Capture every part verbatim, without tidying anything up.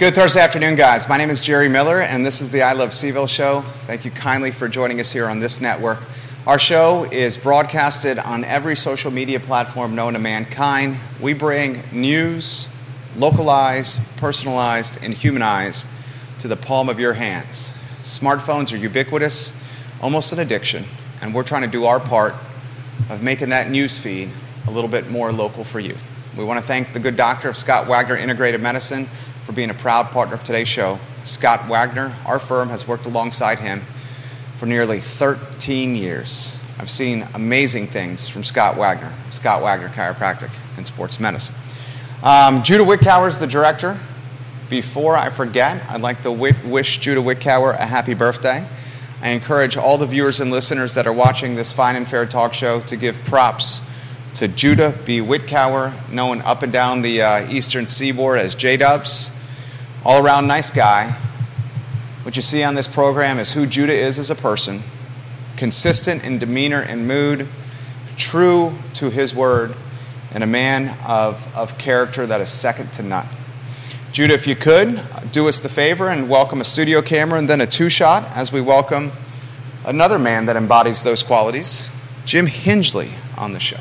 Good Thursday afternoon, guys. My name is Jerry Miller, and this is the I Love CVille Show. Thank you kindly for joining us here on this network. Our show is broadcasted on every social media platform known to mankind. We bring news, localized, personalized, and humanized to the palm of your hands. Smartphones are ubiquitous, almost an addiction, and we're trying to do our part of making that news feed a little bit more local for you. We want to thank the good doctor of Scott Wagner Integrative Medicine for being a proud partner of today's show. Scott Wagner, our firm, has worked alongside him for nearly thirteen years. I've seen amazing things from Scott Wagner, Scott Wagner Chiropractic and Sports Medicine. Um, Judah Wickhauer is the director. Before I forget, I'd like to w- wish Judah Wickhauer a happy birthday. I encourage all the viewers and listeners that are watching this fine and fair talk show to give props to Judah B. Wickhauer, known up and down the uh, eastern seaboard as J-Dubs. All-around nice guy. What you see on this program is who Judah is as a person, consistent in demeanor and mood, true to his word, and a man of, of character that is second to none. Judah, if you could, do us the favor and welcome a studio camera and then a two-shot as we welcome another man that embodies those qualities, Jim Hingeley, on the show.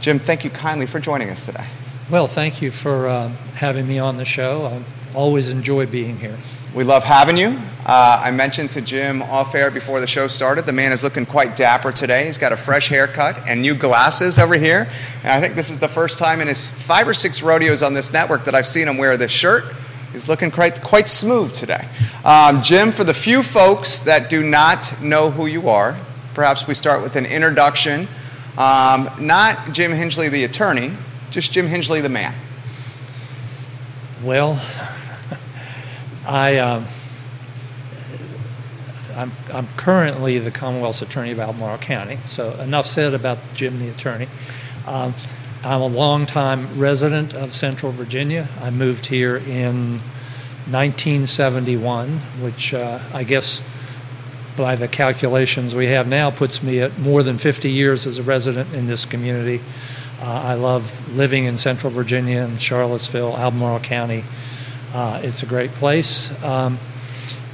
Jim, thank you kindly for joining us today. Well, thank you for uh, having me on the show. I always enjoy being here. We love having you. Uh, I mentioned to Jim off air before the show started, the man is looking quite dapper today. He's got a fresh haircut and new glasses over here. And I think this is the first time in his five or six rodeos on this network that I've seen him wear this shirt. He's looking quite, quite smooth today. Um, Jim, for the few folks that do not know who you are, perhaps we start with an introduction. Um, not Jim Hingeley, the attorney, just Jim Hingeley, the man. Well, I, um, I'm I'm currently the Commonwealth's Attorney of Albemarle County, so enough said about Jim the Attorney. Um, I'm a longtime resident of Central Virginia. I moved here in nineteen seventy-one, which uh, I guess by the calculations we have now puts me at more than fifty years as a resident in this community. Uh, I love living in Central Virginia and Charlottesville, Albemarle County. Uh, it's a great place. Um,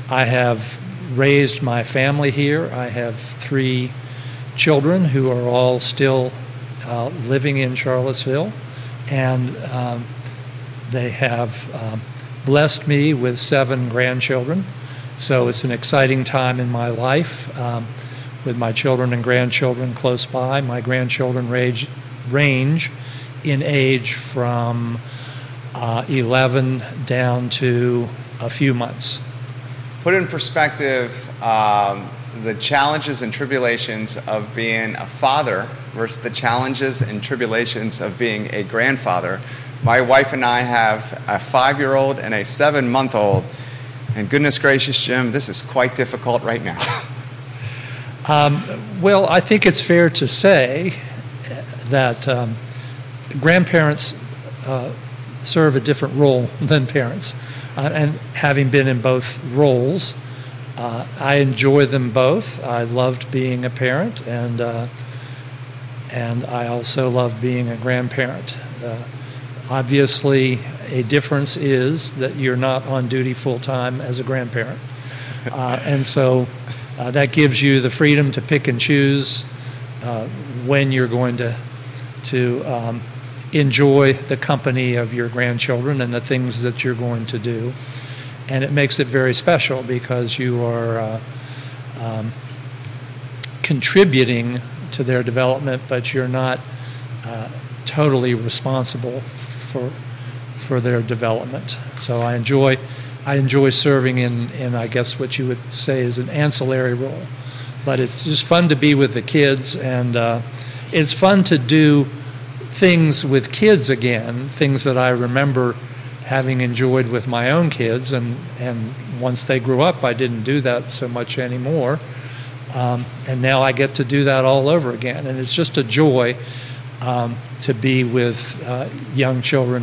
I have raised my family here. I have three children who are all still uh, living in Charlottesville, and um, they have um, blessed me with seven grandchildren. So it's an exciting time in my life um, with my children and grandchildren close by. My grandchildren range, range in age from Uh, eleven down to a few months. Put in perspective um, the challenges and tribulations of being a father versus the challenges and tribulations of being a grandfather. My wife and I have a five-year-old and a seven-month-old, and goodness gracious, Jim, this is quite difficult right now. um, well, I think it's fair to say that um, grandparents Uh, serve a different role than parents. Uh, and having been in both roles, uh, I enjoy them both. I loved being a parent, and uh, and I also love being a grandparent. Uh, obviously, a difference is that you're not on duty full-time as a grandparent. Uh, and so uh, that gives you the freedom to pick and choose uh, when you're going to to um, enjoy the company of your grandchildren and the things that you're going to do. And it makes it very special because you are uh, um, contributing to their development, but you're not uh, totally responsible for for their development. So I enjoy I enjoy serving in, in I guess what you would say is an ancillary role. But it's just fun to be with the kids, and uh, it's fun to do things with kids again, things that I remember having enjoyed with my own kids, and, and once they grew up, I didn't do that so much anymore. Um, and now I get to do that all over again, and it's just a joy um, to be with uh, young children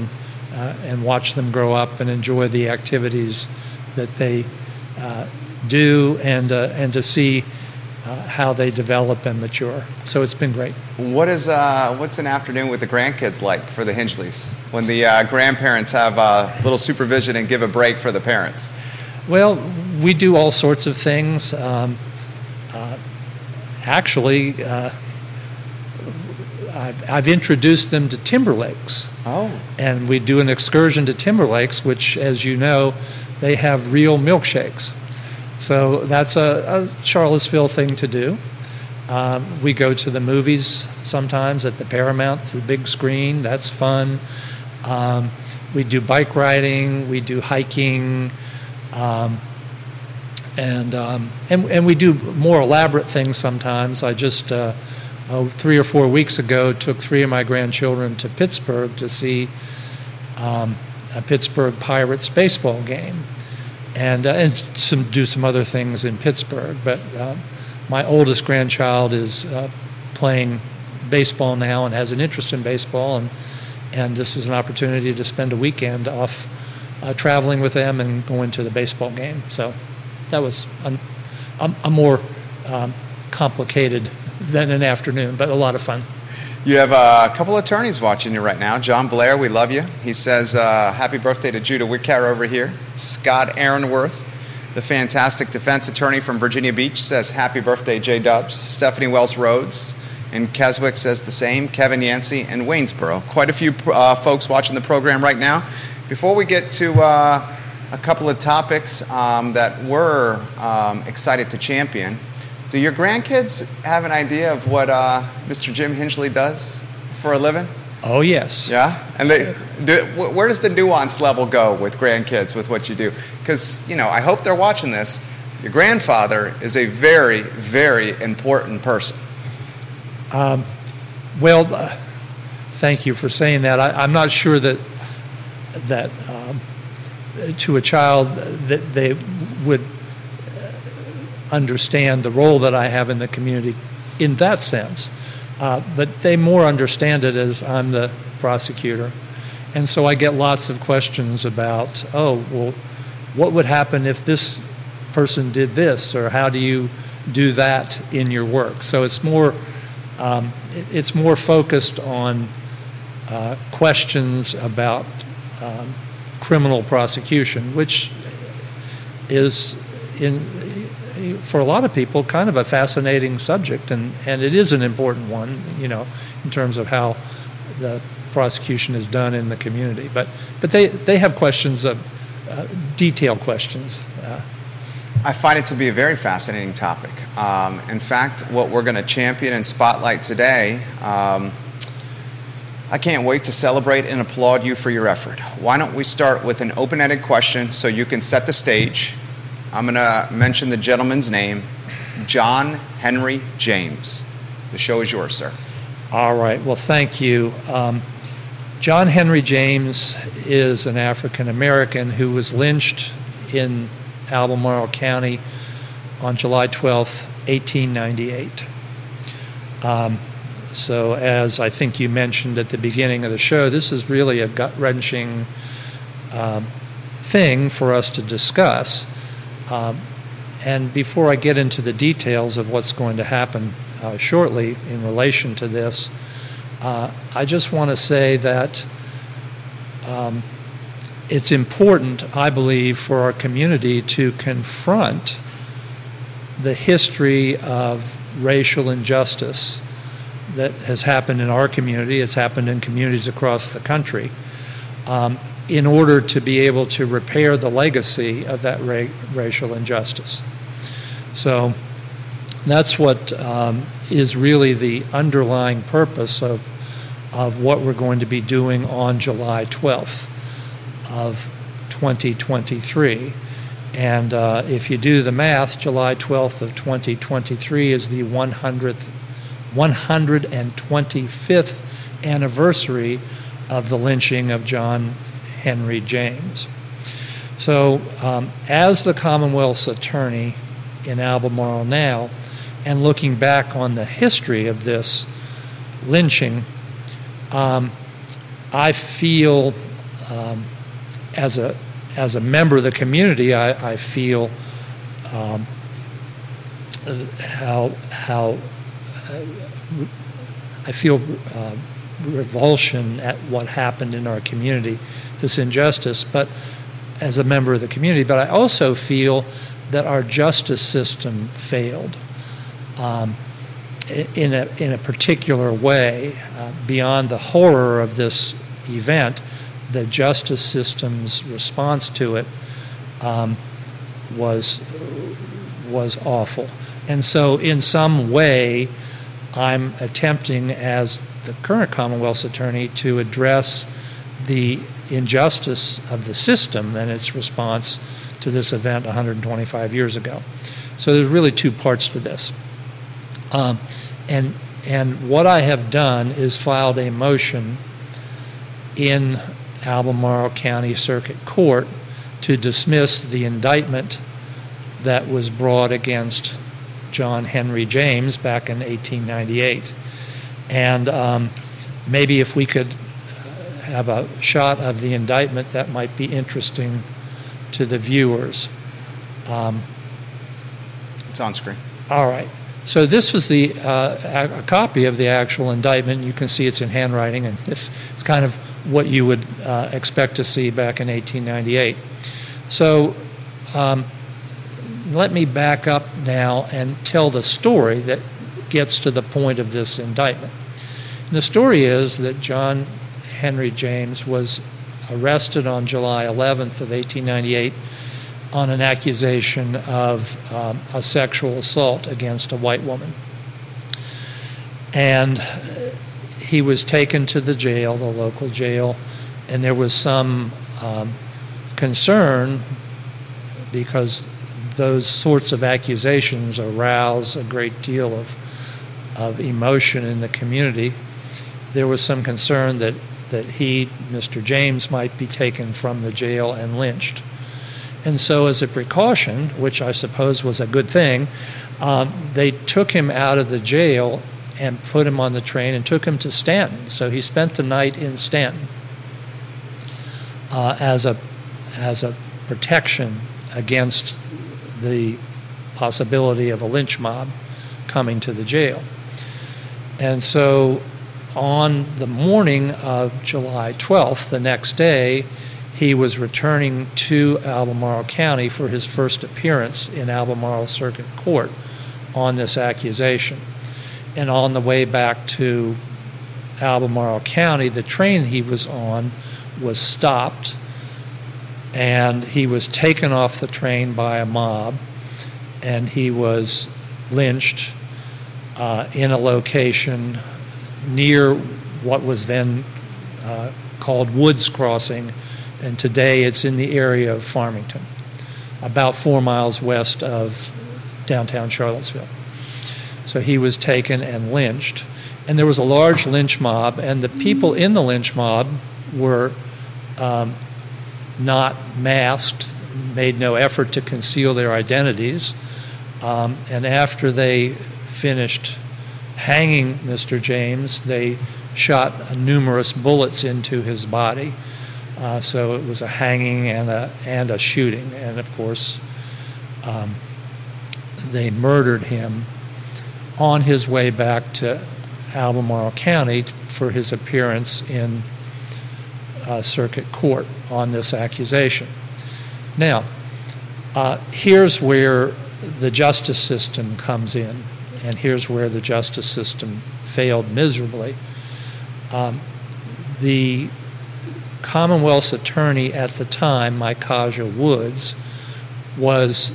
uh, and watch them grow up and enjoy the activities that they uh, do, and uh, and to see uh, how they develop and mature. So it's been great. What is uh, what's an afternoon with the grandkids like for the Hingeleys when the uh, grandparents have a uh, little supervision and give a break for the parents? Well, we do all sorts of things. Um, uh, actually, uh, I've, I've introduced them to Timberlakes. Oh. And we do an excursion to Timberlakes, which, as you know, they have real milkshakes. So that's a, a Charlottesville thing to do. Um, we go to the movies sometimes at the Paramount, the big screen. That's fun. Um, we do bike riding. We do hiking. Um, and, um, and and we do more elaborate things sometimes. I just, uh, oh, three or four weeks ago, took three of my grandchildren to Pittsburgh to see um, a Pittsburgh Pirates baseball game. And, uh, and some, do some other things in Pittsburgh. But uh, my oldest grandchild is uh, playing baseball now and has an interest in baseball, and and this is an opportunity to spend a weekend off uh, traveling with them and going to the baseball game. So that was a, a, a more um, complicated than an afternoon, but a lot of fun. You have a couple of attorneys watching you right now. John Blair, we love you. He says, uh, happy birthday to Judah Wickhauer over here. Scott Aaronworth, the fantastic defense attorney from Virginia Beach, says, happy birthday, J-Dubs. Stephanie Wells Rhodes in Keswick says the same. Kevin Yancey in Waynesboro. Quite a few uh, folks watching the program right now. Before we get to uh, a couple of topics um, that we're um, excited to champion, do your grandkids have an idea of what uh, Mister Jim Hingeley does for a living? Oh, yes. Yeah? And they, do, where does the nuance level go with grandkids with what you do? Because, you know, I hope they're watching this. Your grandfather is a very, very important person. Um, well, uh, thank you for saying that. I, I'm not sure that that um, to a child that they would understand the role that I have in the community in that sense. Uh, but they more understand it as I'm the prosecutor. And so I get lots of questions about, oh, well, what would happen if this person did this? Or how do you do that in your work? So it's more, um, it's more focused on uh, questions about um, criminal prosecution, which is in... for a lot of people, kind of a fascinating subject, and, and it is an important one, you know, in terms of how the prosecution is done in the community. But but they, they have questions, of, uh, detailed questions. Uh, I find it to be a very fascinating topic. Um, in fact, what we're going to champion and spotlight today, um, I can't wait to celebrate and applaud you for your effort. Why don't we start with an open-ended question so you can set the stage. I'm going to mention the gentleman's name, John Henry James. The show is yours, sir. All right. Well, thank you. Um, John Henry James is an African-American who was lynched in Albemarle County on July twelfth, eighteen ninety-eight. Um, so as I think you mentioned at the beginning of the show, this is really a gut-wrenching um, thing for us to discuss. Um, and before I get into the details of what's going to happen uh, shortly in relation to this, uh, I just want to say that um, it's important, I believe, for our community to confront the history of racial injustice that has happened in our community. It's happened in communities across the country. Um, in order to be able to repair the legacy of that ra- racial injustice. So that's what um, is really the underlying purpose of of what we're going to be doing on July twelfth of twenty twenty-three. And uh, if you do the math, July twelfth of twenty twenty-three is the one hundredth, one hundred twenty-fifth anniversary of the lynching of John Henry James. So um, as the Commonwealth's attorney in Albemarle now, and looking back on the history of this lynching, um, I feel um, as a as a member of the community, I, I feel um, how how uh, I feel uh, revulsion at what happened in our community, this injustice, but as a member of the community. But I also feel that our justice system failed um, in a in a particular way. Uh, beyond the horror of this event, the justice system's response to it um, was was awful. And so in some way, I'm attempting as the current Commonwealth's attorney to address the injustice of the system and its response to this event one hundred twenty-five years ago. So there's really two parts to this. Um, and and what I have done is filed a motion in Albemarle County Circuit Court to dismiss the indictment that was brought against John Henry James back in eighteen ninety-eight. And um, maybe if we could have a shot of the indictment, that might be interesting to the viewers. Um, it's on screen. All right. So this was the uh, a copy of the actual indictment. You can see it's in handwriting, and it's it's kind of what you would uh, expect to see back in eighteen ninety-eight. So um, let me back up now and tell the story that gets to the point of this indictment. And the story is that John Henry James was arrested on July eleventh of eighteen ninety-eight on an accusation of um, a sexual assault against a white woman. And he was taken to the jail, the local jail, and there was some um, concern because those sorts of accusations arouse a great deal of of emotion in the community. There was some concern that that he, Mister James, might be taken from the jail and lynched. And so as a precaution, which I suppose was a good thing, um, they took him out of the jail and put him on the train and took him to Stanton. So he spent the night in Stanton uh, as a as a protection against the possibility of a lynch mob coming to the jail. And so on the morning of July twelfth, the next day, he was returning to Albemarle County for his first appearance in Albemarle Circuit Court on this accusation. And on the way back to Albemarle County, the train he was on was stopped, and he was taken off the train by a mob, and he was lynched uh, in a location near what was then uh, called Woods Crossing, and today it's in the area of Farmington, about four miles west of downtown Charlottesville. So he was taken and lynched, and there was a large lynch mob, and the people in the lynch mob were um, not masked, made no effort to conceal their identities, um, and after they finished hanging Mister James, they shot numerous bullets into his body. Uh, so it was a hanging and a and a shooting. And of course, um, they murdered him on his way back to Albemarle County for his appearance in uh, circuit court on this accusation. Now, uh, here's where the justice system comes in. And here's where the justice system failed miserably. Um, the Commonwealth's attorney at the time, Micaiah Woods, was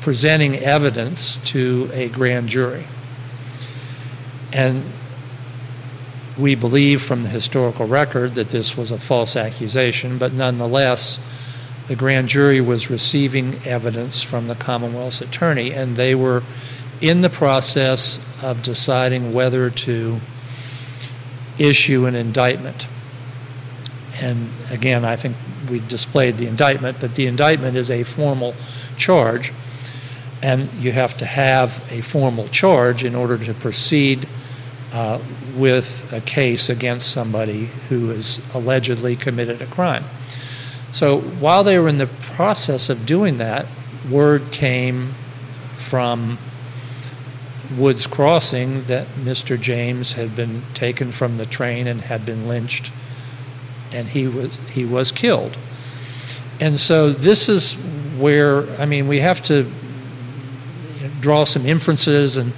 presenting evidence to a grand jury. And we believe from the historical record that this was a false accusation, but nonetheless, the grand jury was receiving evidence from the Commonwealth's attorney, and they were in the process of deciding whether to issue an indictment. And again, I think we displayed the indictment, but the indictment is a formal charge, and you have to have a formal charge in order to proceed uh, with a case against somebody who has allegedly committed a crime. So while they were in the process of doing that, word came from Woods Crossing that Mister James had been taken from the train and had been lynched, and he was he was killed. And so this is where, I mean, we have to draw some inferences and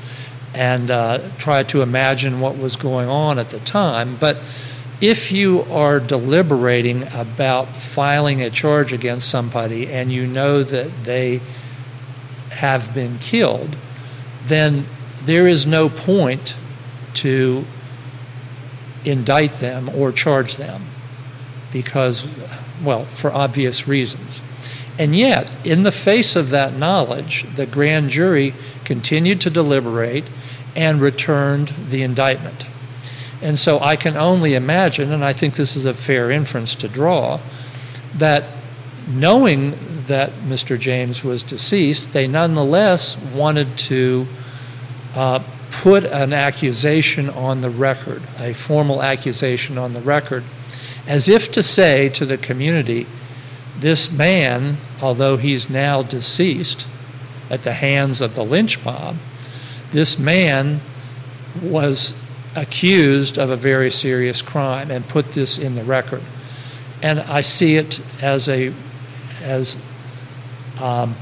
and uh, try to imagine what was going on at the time. But if you are deliberating about filing a charge against somebody and you know that they have been killed, then there is no point to indict them or charge them because, well, for obvious reasons. And yet, in the face of that knowledge, the grand jury continued to deliberate and returned the indictment. And so I can only imagine, and I think this is a fair inference to draw, that knowing that Mister James was deceased, they nonetheless wanted to uh, put an accusation on the record, a formal accusation on the record, as if to say to the community, this man, although he's now deceased at the hands of the lynch mob, this man was accused of a very serious crime, and put this in the record. And I see it as a as um,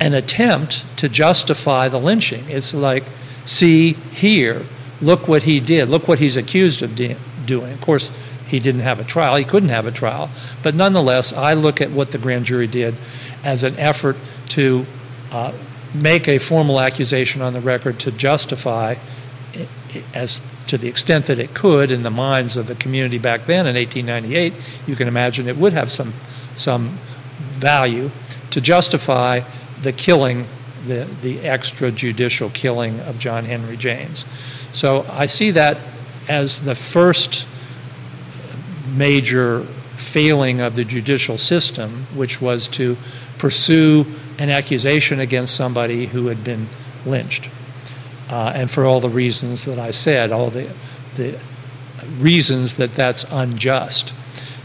an attempt to justify the lynching. It's like, see here, look what he did, look what he's accused of de- doing. Of course, he didn't have a trial. He couldn't have a trial. But nonetheless, I look at what the grand jury did as an effort to uh, make a formal accusation on the record to justify, as to the extent that it could in the minds of the community back then in eighteen ninety-eight, you can imagine it would have some some value to justify the killing, the, the extrajudicial killing of John Henry James. So I see that as the first major failing of the judicial system, which was to pursue an accusation against somebody who had been lynched. Uh, and for all the reasons that I said, all the, the reasons that that's unjust.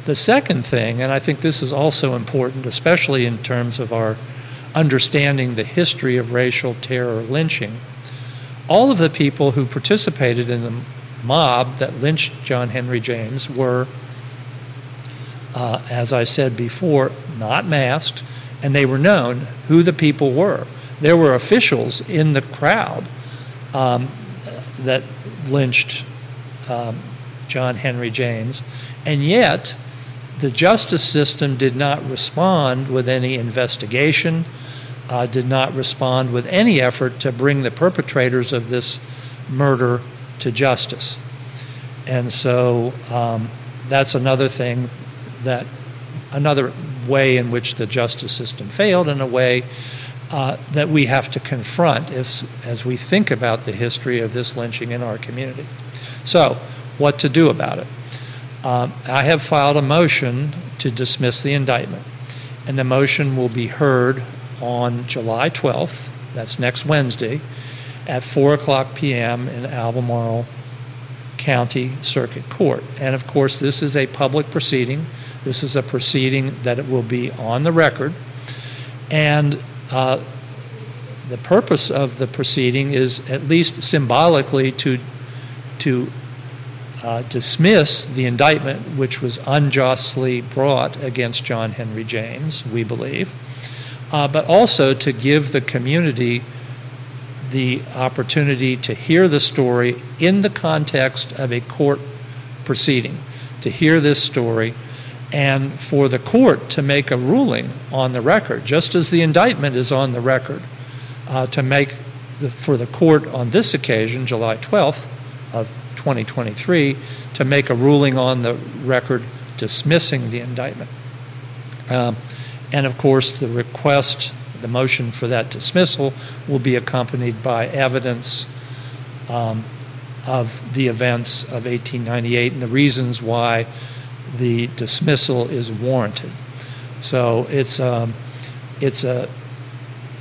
The second thing, and I think this is also important, especially in terms of our understanding the history of racial terror lynching, all of the people who participated in the mob that lynched John Henry James were, uh, as I said before, not masked, and they were known who the people were. There were officials in the crowd um, that lynched um, John Henry James, and yet the justice system did not respond with any investigation, uh, did not respond with any effort to bring the perpetrators of this murder to justice. And so um, that's another thing, that another way in which the justice system failed, in a way uh, that we have to confront if, as we think about the history of this lynching in our community. So what to do about it? Um, I have filed a motion to dismiss the indictment, and the motion will be heard on July twelfth, that's next Wednesday, at four o'clock p.m. in Albemarle County Circuit Court. And, of course, this is a public proceeding. This is a proceeding that it will be on the record. And uh, the purpose of the proceeding is at least symbolically to to uh, dismiss the indictment, which was unjustly brought against John Henry James, we believe, uh, but also to give the community the opportunity to hear the story in the context of a court proceeding, to hear this story, and for the court to make a ruling on the record, just as the indictment is on the record, uh, to make the, for the court on this occasion, July twelfth of twenty twenty-three, to make a ruling on the record dismissing the indictment. Um, and of course, the request the motion for that dismissal will be accompanied by evidence um, of the events of eighteen ninety-eight and the reasons why the dismissal is warranted. So it's um, it's a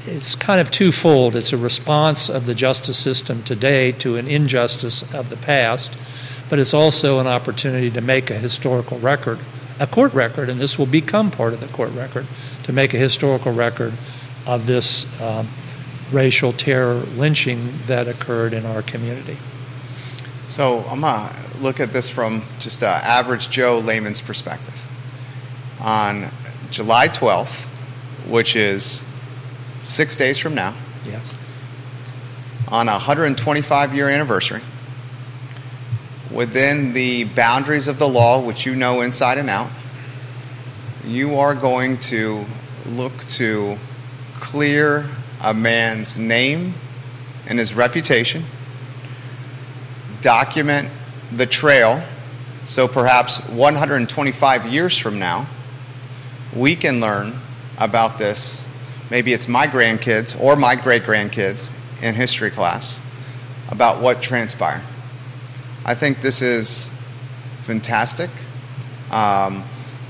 it's kind of twofold. It's a response of the justice system today to an injustice of the past, but it's also an opportunity to make a historical record, a court record, and this will become part of the court record, to make a historical record of this um, racial terror lynching that occurred in our community. So I'm going to look at this from just an average Joe layman's perspective. On July twelfth, which is six days from now, yes, on a one hundred twenty-five year anniversary, within the boundaries of the law, which you know inside and out, you are going to look to clear a man's name and his reputation, document the trail, so perhaps one hundred twenty-five years from now, we can learn about this. Maybe it's my grandkids or my great-grandkids in history class about what transpired. I think this is fantastic. Um,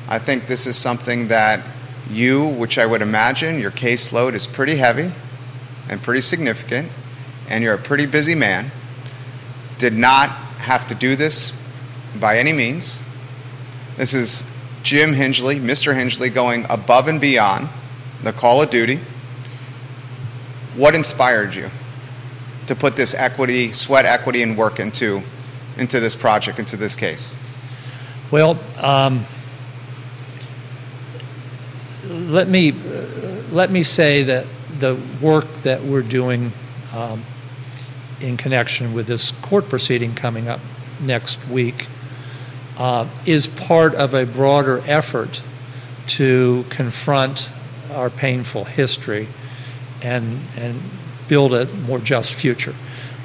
I think this is something that you, which I would imagine your caseload is pretty heavy and pretty significant, and you're a pretty busy man, did not have to do this by any means. This is Jim Hingeley, Mister Hingeley, going above and beyond the call of duty. What inspired you to put this equity, sweat equity, and work into into this project, into this case? Well, um, let me let me say that the work that we're doing um, in connection with this court proceeding coming up next week uh, is part of a broader effort to confront our painful history and and build a more just future.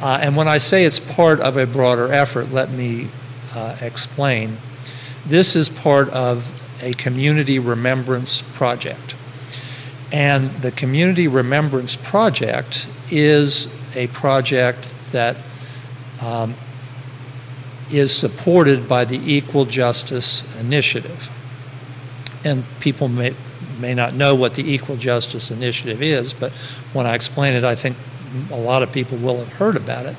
Uh, and when I say it's part of a broader effort, let me uh, explain. This is part of a community remembrance project. And the community remembrance project is a project that um, is supported by the Equal Justice Initiative. And people may may not know what the Equal Justice Initiative is, but when I explain it, I think a lot of people will have heard about it.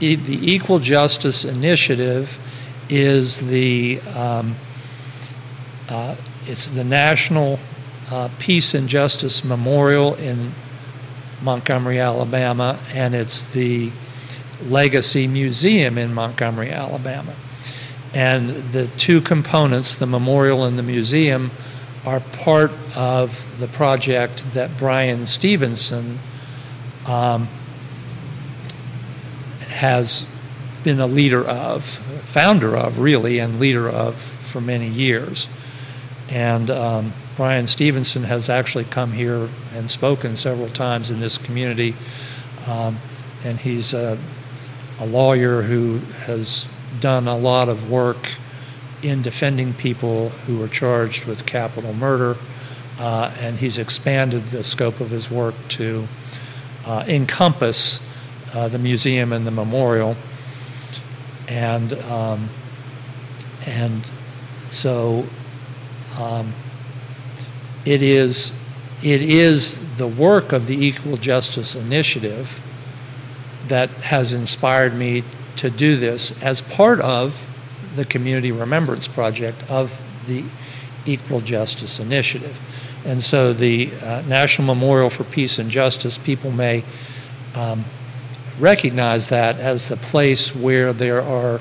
The Equal Justice Initiative is the um, uh, it's the National uh, Peace and Justice Memorial in Montgomery, Alabama, and it's the Legacy Museum in Montgomery, Alabama. And the two components, the memorial and the museum, are part of the project that Bryan Stevenson um, has been a leader of, founder of, really, and leader of for many years. And um, Bryan Stevenson has actually come here and spoken several times in this community, um, and he's a, a lawyer who has done a lot of work in defending people who are charged with capital murder, uh, and he's expanded the scope of his work to uh, encompass uh, the museum and the memorial. And um, and so um, it is it is the work of the Equal Justice Initiative that has inspired me to do this as part of the Community Remembrance Project of the Equal Justice Initiative. And so the uh, National Memorial for Peace and Justice, people may um, recognize that as the place where there are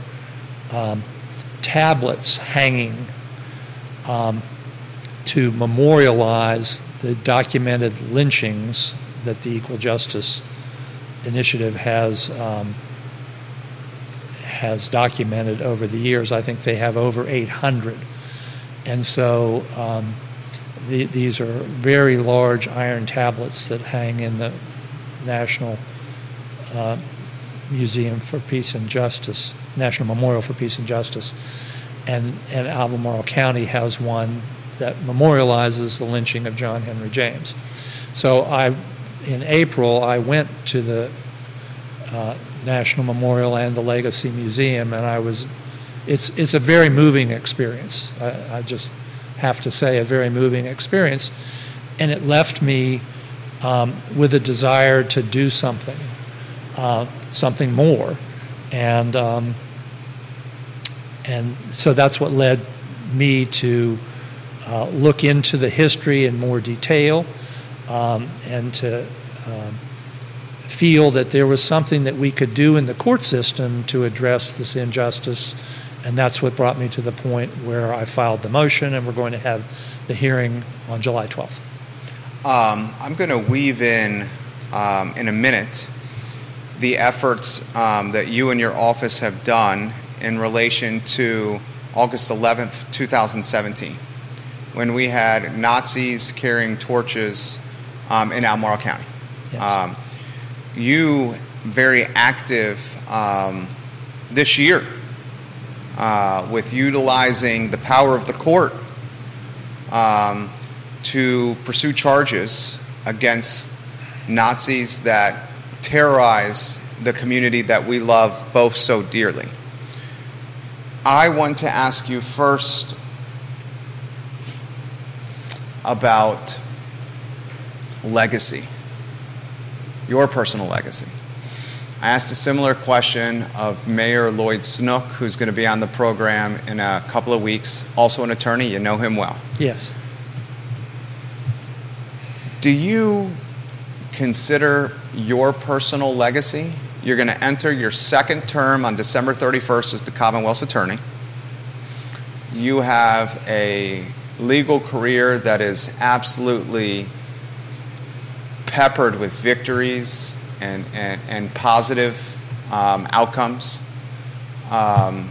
um, tablets hanging um, to memorialize the documented lynchings that the Equal Justice Initiative has um, has documented over the years. I think they have over eight hundred. And so um, the, these are very large iron tablets that hang in the National uh, Museum for Peace and Justice, National Memorial for Peace and Justice, and, and Albemarle County has one that memorializes the lynching of John Henry James. So I, in April, I went to the uh, National Memorial and the Legacy Museum, and I was, it's it's a very moving experience. I, I just have to say, a very moving experience, and it left me um, with a desire to do something, uh, something more, and um, and so that's what led me to uh, look into the history in more detail, um, and to um, feel that there was something that we could do in the court system to address this injustice, and that's what brought me to the point where I filed the motion, and we're going to have the hearing on July twelfth. Um, I'm going to weave in, um, in a minute, the efforts um, that you and your office have done in relation to August eleventh, twenty seventeen, when we had Nazis carrying torches um, in Albemarle County. Yes. Um, you very active um, this year uh, with utilizing the power of the court um, to pursue charges against Nazis that terrorize the community that we love both so dearly. I want to ask you first about legacy, your personal legacy. I asked a similar question of Mayor Lloyd Snook, who's going to be on the program in a couple of weeks, also an attorney. You know him well. Yes. Do you consider your personal legacy? You're going to enter your second term on December thirty-first as the Commonwealth's attorney. You have a legal career that is absolutely peppered with victories and, and, and positive um, outcomes. Um,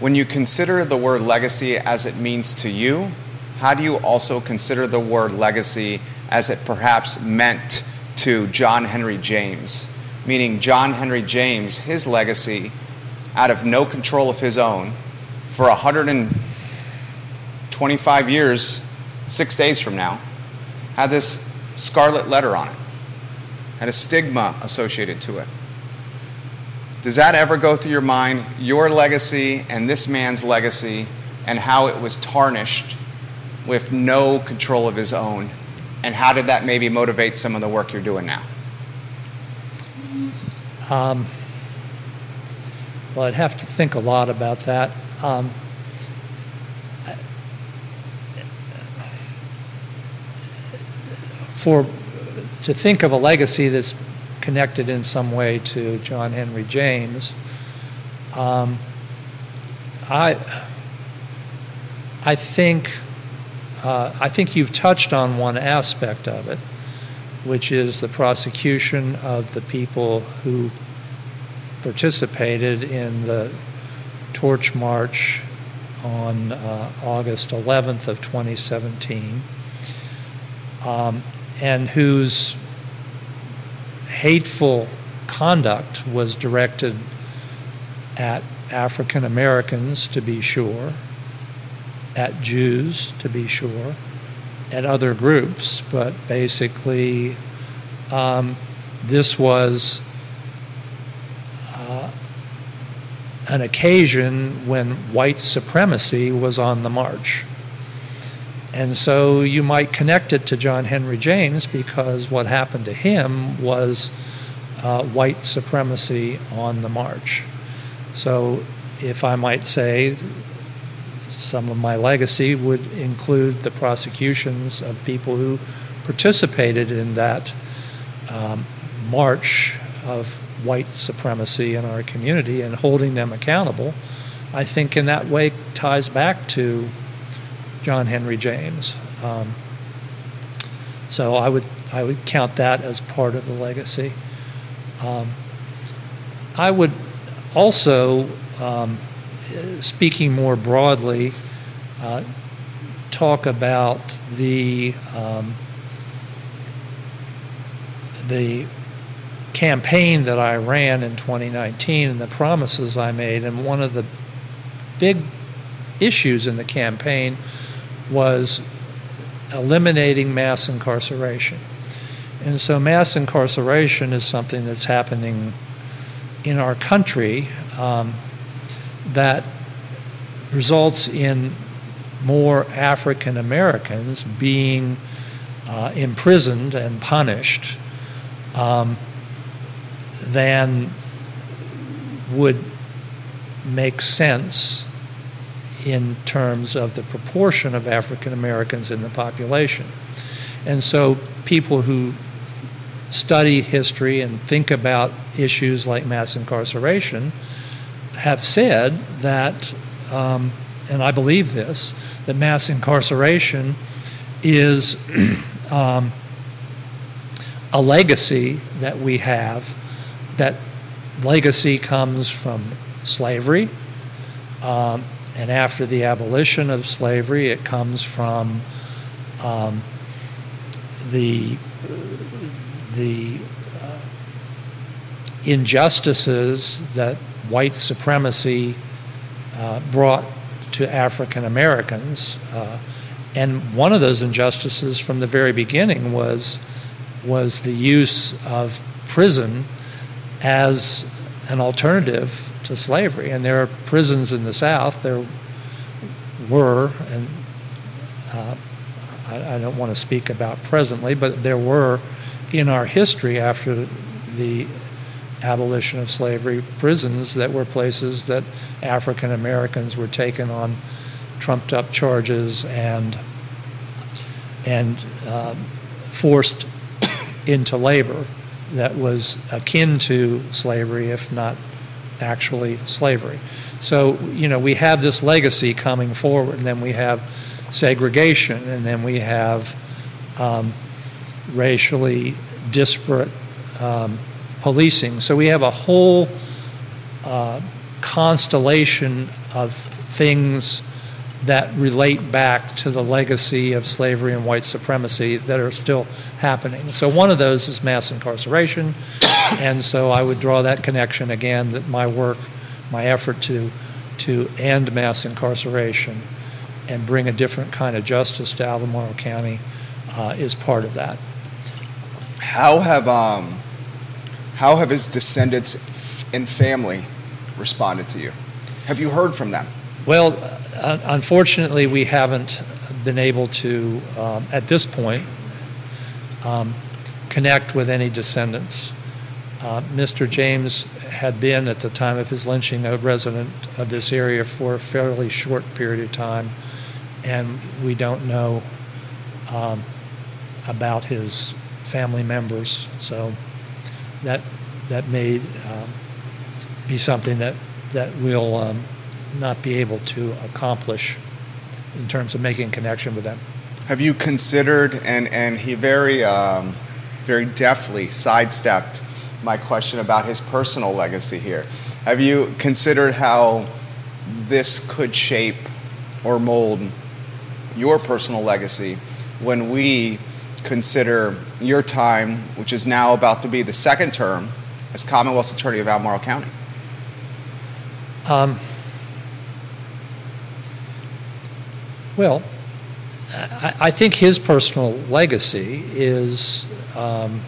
when you consider the word legacy as it means to you, how do you also consider the word legacy as it perhaps meant to John Henry James? Meaning John Henry James, his legacy, out of no control of his own, for one hundred twenty-five years, six days from now, had this scarlet letter on it, had a stigma associated to it. Does that ever go through your mind, your legacy and this man's legacy, and how it was tarnished with no control of his own? And how did that maybe motivate some of the work you're doing now? Um, well, I'd have to think a lot about that. Um, for to think of a legacy that's connected in some way to John Henry James, um, I I think. Uh, I think you've touched on one aspect of it, which is the prosecution of the people who participated in the torch march on uh, August eleventh of twenty seventeen, um, and whose hateful conduct was directed at African Americans, to be sure, at Jews, to be sure, at other groups, but basically um, this was uh, an occasion when white supremacy was on the march. And so you might connect it to John Henry James because what happened to him was uh, white supremacy on the march. So if I might say, some of my legacy would include the prosecutions of people who participated in that um, march of white supremacy in our community and holding them accountable. I think in that way ties back to John Henry James. Um, so I would I would count that as part of the legacy. Um, I would also... Um, Speaking more broadly, uh, talk about the um, the campaign that I ran in twenty nineteen and the promises I made. And one of the big issues in the campaign was eliminating mass incarceration. And so mass incarceration is something that's happening in our country, um, that results in more African Americans being uh, imprisoned and punished um, than would make sense in terms of the proportion of African Americans in the population. And so people who study history and think about issues like mass incarceration have said that, um, and I believe this, that mass incarceration is um, a legacy that we have. That legacy comes from slavery, um, and after the abolition of slavery, it comes from um, the the uh, injustices that white supremacy uh, brought to African Americans, uh, and one of those injustices from the very beginning was was the use of prison as an alternative to slavery. And there are prisons in the South. There were, and uh, I, I don't want to speak about presently, but there were in our history after the abolition of slavery, prisons that were places that African Americans were taken on trumped-up charges and and uh, forced into labor that was akin to slavery, if not actually slavery. So, you know, we have this legacy coming forward, and then we have segregation, and then we have um, racially disparate um, policing. So we have a whole uh, constellation of things that relate back to the legacy of slavery and white supremacy that are still happening. So one of those is mass incarceration, and so I would draw that connection again, that my work, my effort to to end mass incarceration and bring a different kind of justice to Albemarle County uh, is part of that. How have um, how have his descendants and family responded to you? Have you heard from them? Well, uh, unfortunately, we haven't been able to, um, at this point, um, connect with any descendants. Uh, Mister James had been, at the time of his lynching, a resident of this area for a fairly short period of time, and we don't know um, about his family members. So that that may um, be something that, that we'll... Um, not be able to accomplish in terms of making connection with them. Have you considered, and, and he very um, very deftly sidestepped my question about his personal legacy here. Have you considered how this could shape or mold your personal legacy when we consider your time, which is now about to be the second term, as Commonwealth's Attorney of Albemarle County? Um. Well, I, I think his personal legacy is, um,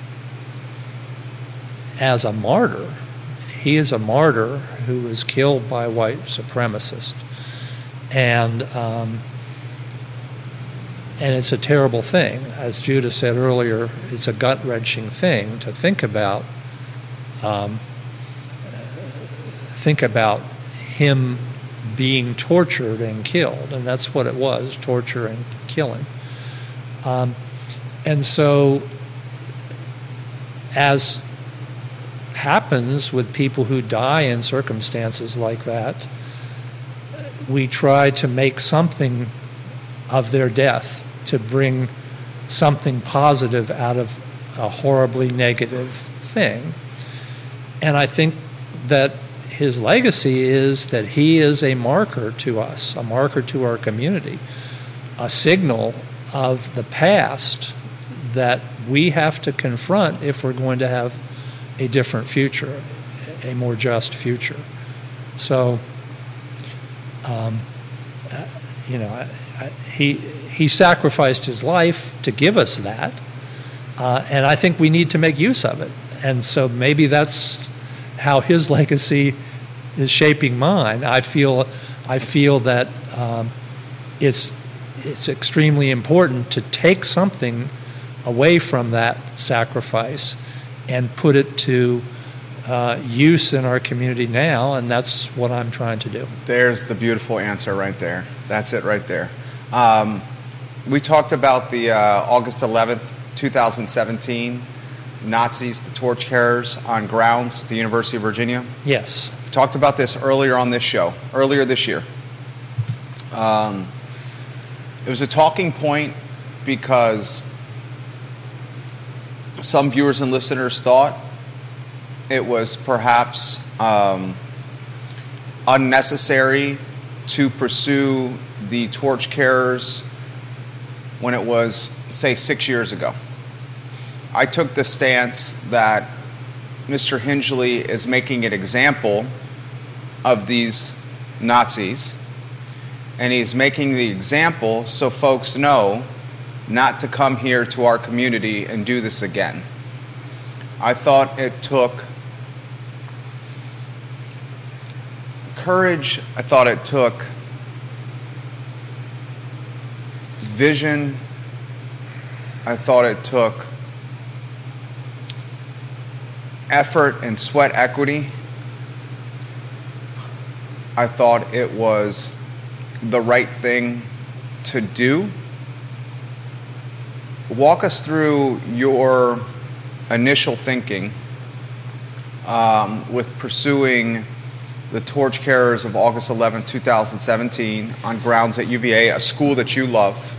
as a martyr, he is a martyr who was killed by white supremacists, and um, and it's a terrible thing. As Judah said earlier, it's a gut-wrenching thing to think about. Um, think about him being tortured and killed, and that's what it was, torture and killing. Um, and so, as happens with people who die in circumstances like that, we try to make something of their death, to bring something positive out of a horribly negative thing. And I think that his legacy is that he is a marker to us, a marker to our community, a signal of the past that we have to confront if we're going to have a different future, a more just future. So, um, uh, you know, I, I, he he sacrificed his life to give us that, uh, and I think we need to make use of it. And so maybe that's how his legacy is shaping mine. I feel, I feel that um, it's it's extremely important to take something away from that sacrifice and put it to uh, use in our community now, and that's what I'm trying to do. There's the beautiful answer right there. That's it right there. Um, we talked about the uh, August eleventh, twenty seventeen Nazis, the torch carriers on grounds at the University of Virginia. Yes. We talked about this earlier on this show, earlier this year. Um, it was a talking point because some viewers and listeners thought it was perhaps um, unnecessary to pursue the torch carriers when it was, say, six years ago. I took the stance that Mister Hingeley is making an example of these Nazis, and he's making the example so folks know not to come here to our community and do this again. I thought it took courage. I thought it took vision. I thought it took effort and sweat equity. I thought it was the right thing to do. Walk us through your initial thinking um, with pursuing the torch carriers of August eleventh, twenty seventeen on grounds at U V A, a school that you love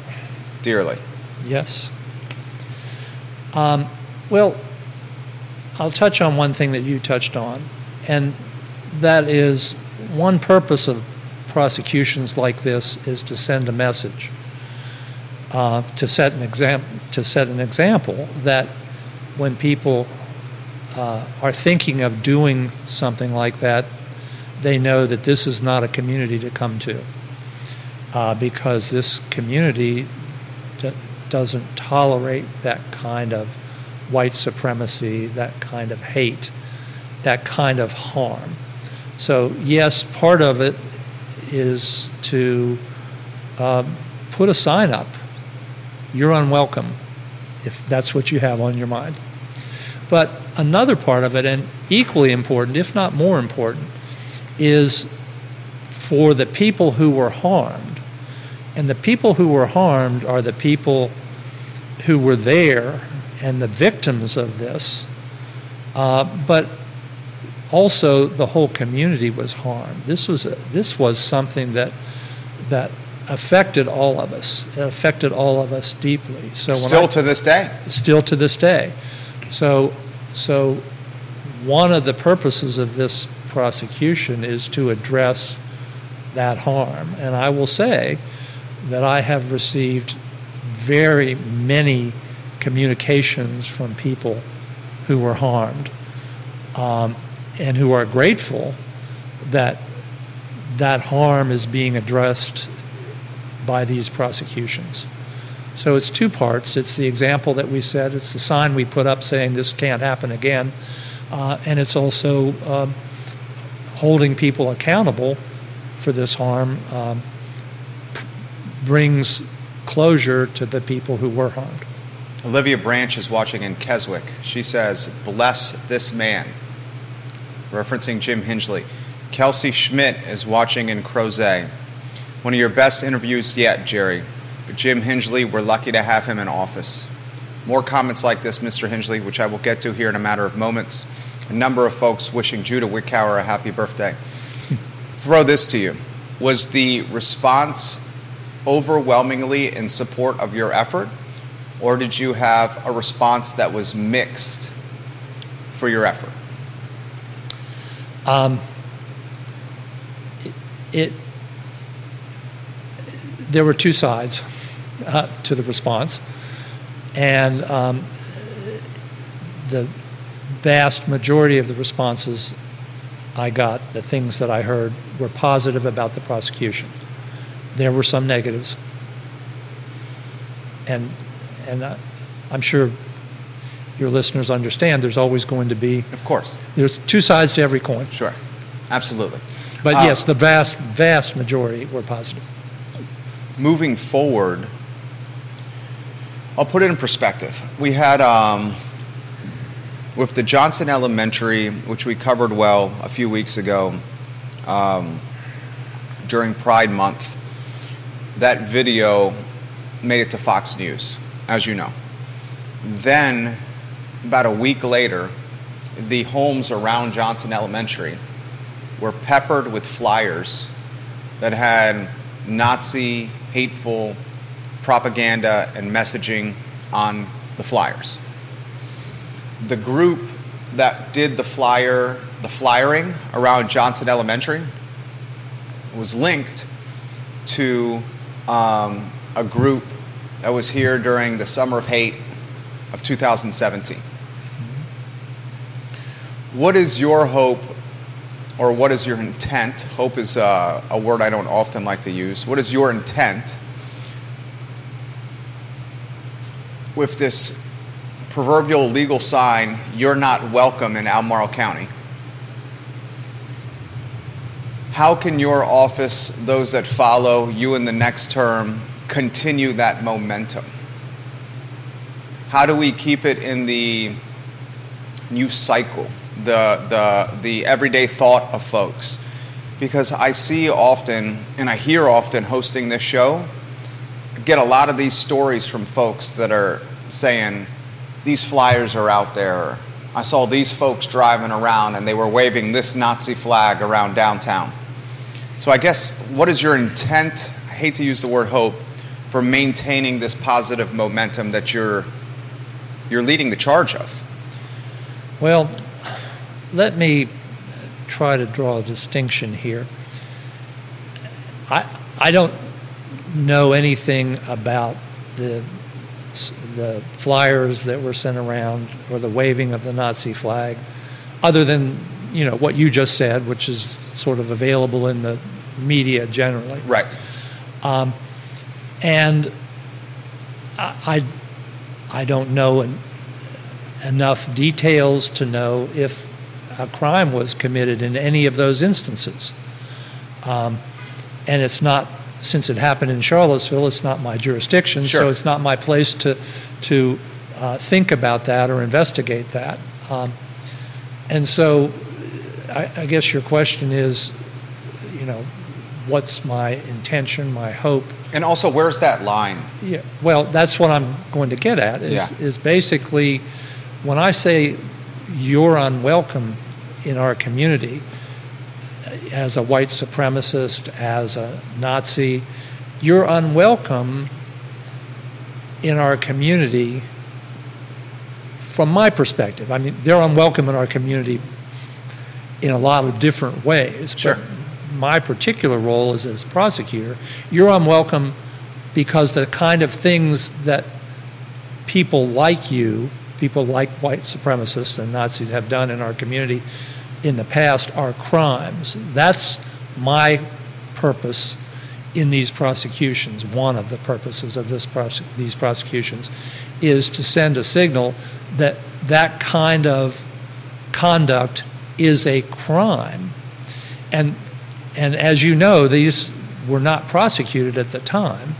dearly. Yes. Um, well, I'll touch on one thing that you touched on, and that is one purpose of prosecutions like this is to send a message, uh, to set an example, to set an example that when people uh, are thinking of doing something like that, they know that this is not a community to come to, uh, because this community d- doesn't tolerate that kind of white supremacy, that kind of hate, that kind of harm. So yes, part of it is to uh, put a sign up, you're unwelcome, if that's what you have on your mind. But another part of it, and equally important, if not more important, is for the people who were harmed. And the people who were harmed are the people who were there and the victims of this, uh, but also the whole community was harmed. This was a, this was something that that affected all of us. It affected all of us deeply. So when still I, to this day. Still to this day. So so one of the purposes of this prosecution is to address that harm. And I will say that I have received very many communications from people who were harmed, um, and who are grateful that that harm is being addressed by these prosecutions. So it's two parts. It's the example that we set. It's the sign we put up saying this can't happen again. Uh, and it's also um, holding people accountable for this harm um, p- brings closure to the people who were harmed. Olivia Branch is watching in Keswick. She says, bless this man, referencing Jim Hingeley. Kelsey Schmidt is watching in Crozet. One of your best interviews yet, Jerry. Jim Hingeley, we're lucky to have him in office. More comments like this, Mister Hingeley, which I will get to here in a matter of moments. A number of folks wishing Judah Wickhauer a happy birthday. Throw this to you. Was the response overwhelmingly in support of your effort? Or did you have a response that was mixed for your effort? Um, it, it there were two sides uh, to the response, and um, the vast majority of the responses I got, the things that I heard, were positive about the prosecution. There were some negatives, and. And uh, I'm sure your listeners understand there's always going to be... Of course. There's two sides to every coin. Sure. Absolutely. But um, yes, the vast, vast majority were positive. Moving forward, I'll put it in perspective. We had, um, with the Johnson Elementary, which we covered well a few weeks ago um, during Pride Month, that video made it to Fox News, as you know. Then About a week later, the homes around Johnson Elementary were peppered with flyers that had Nazi hateful propaganda and messaging on the flyers. The group that did the flyer, the flyering around Johnson Elementary was linked to um, a group that was here during the Summer of Hate of two thousand seventeen. What is your hope, or what is your intent? Hope is uh, a word I don't often like to use. What is your intent with this proverbial legal sign, "You're not welcome in Albemarle County"? How can your office, those that follow you in the next term, continue that momentum? How do we keep it in the news cycle, the the the everyday thought of folks? Because I see often, and I hear often hosting this show, I get a lot of these stories from folks that are saying, these flyers are out there. I saw these folks driving around and they were waving this Nazi flag around downtown. So I guess, what is your intent, I hate to use the word hope, for maintaining this positive momentum that you're you're leading the charge of? Well, let me try to draw a distinction here. I I don't know anything about the the flyers that were sent around or the waving of the Nazi flag, other than, you know, what you just said, which is sort of available in the media generally. Right. Um, and I, I, I don't know en- enough details to know if a crime was committed in any of those instances. Um, and it's not Since it happened in Charlottesville, it's not my jurisdiction, sure. So it's not my place to to uh, think about that or investigate that. Um, and so, I, I guess your question is, you know, what's my intention, my hope, and also where's that line? Yeah. Well, that's what I'm going to get at. Is yeah. is basically when I say you're unwelcome in our community, as a white supremacist, as a Nazi, you're unwelcome in our community from my perspective. I mean, they're unwelcome in our community in a lot of different ways. Sure. But my particular role is as prosecutor. You're unwelcome because the kind of things that people like you, people like white supremacists and Nazis have done in our community in the past are crimes. That's my purpose in these prosecutions. One of the purposes of this prose- these prosecutions is to send a signal that that kind of conduct is a crime. And and as you know, these were not prosecuted at the time.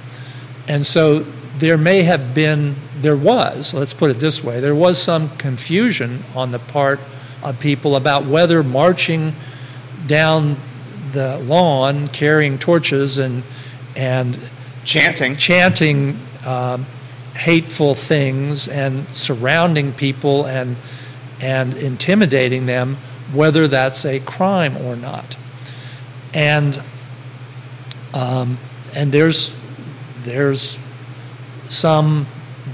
And so there may have been, there was, let's put it this way, there was some confusion on the part of people about whether marching down the lawn carrying torches and and chanting chanting uh, hateful things and surrounding people and and intimidating them, whether that's a crime or not. And um, and there's there's some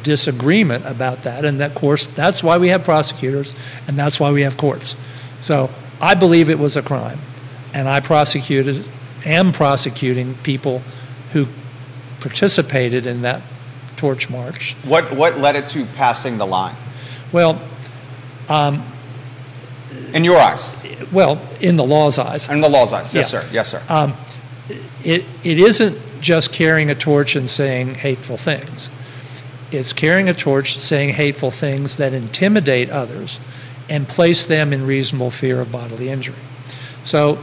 disagreement about that, and of course that's why we have prosecutors and that's why we have courts. So I believe it was a crime, and I prosecuted am prosecuting people who participated in that torch march. What what led it to passing the line? Well, um, in your eyes? Well, in the law's eyes. In the law's eyes, yes, yeah. sir, yes, sir. Um, it it isn't just carrying a torch and saying hateful things. It's carrying a torch, saying hateful things that intimidate others and place them in reasonable fear of bodily injury. So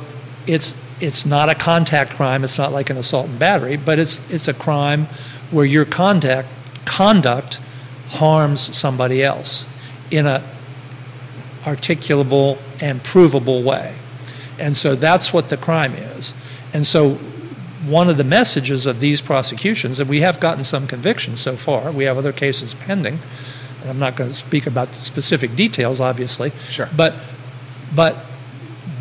it's it's not a contact crime. It's not like an assault and battery, but it's it's a crime where your contact, conduct harms somebody else in a articulable and provable way. And so that's what the crime is. And so one of the messages of these prosecutions, and we have gotten some convictions so far, we have other cases pending, I'm not going to speak about the specific details, obviously. Sure. But, but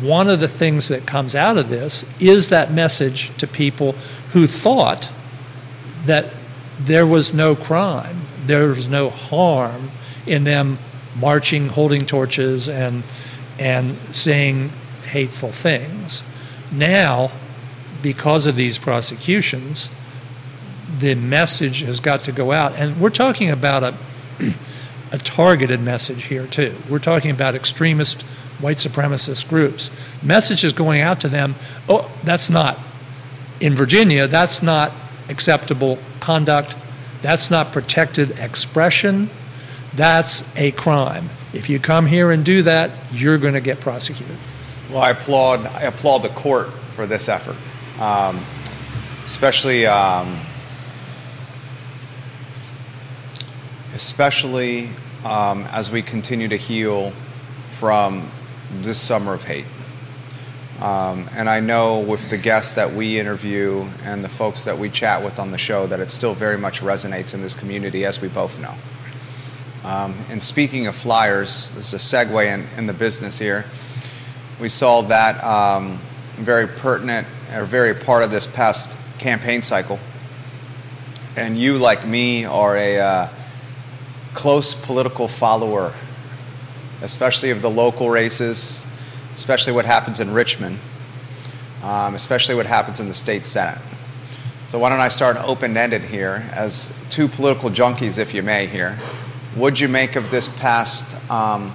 one of the things that comes out of this is that message to people who thought that there was no crime, there was no harm in them marching, holding torches, and and saying hateful things. Now, because of these prosecutions, the message has got to go out. And we're talking about a, a targeted message here, too. We're talking about extremist white supremacist groups. Message is going out to them, oh, that's not, in Virginia, that's not acceptable conduct. That's not protected expression. That's a crime. If you come here and do that, you're going to get prosecuted. Well, I applaud I applaud the court for this effort, um, especially um, especially um, as we continue to heal from this summer of hate. Um, and I know with the guests that we interview and the folks that we chat with on the show that it still very much resonates in this community, as we both know. Um, and speaking of flyers, this is a segue in, in the business here. We saw that um, very pertinent or very part of this past campaign cycle. And you, like me, are a uh, close political follower, especially of the local races, especially what happens in Richmond, um, especially what happens in the state Senate. So why don't I start open-ended here as two political junkies, if you may, here. What'd you make of this past um,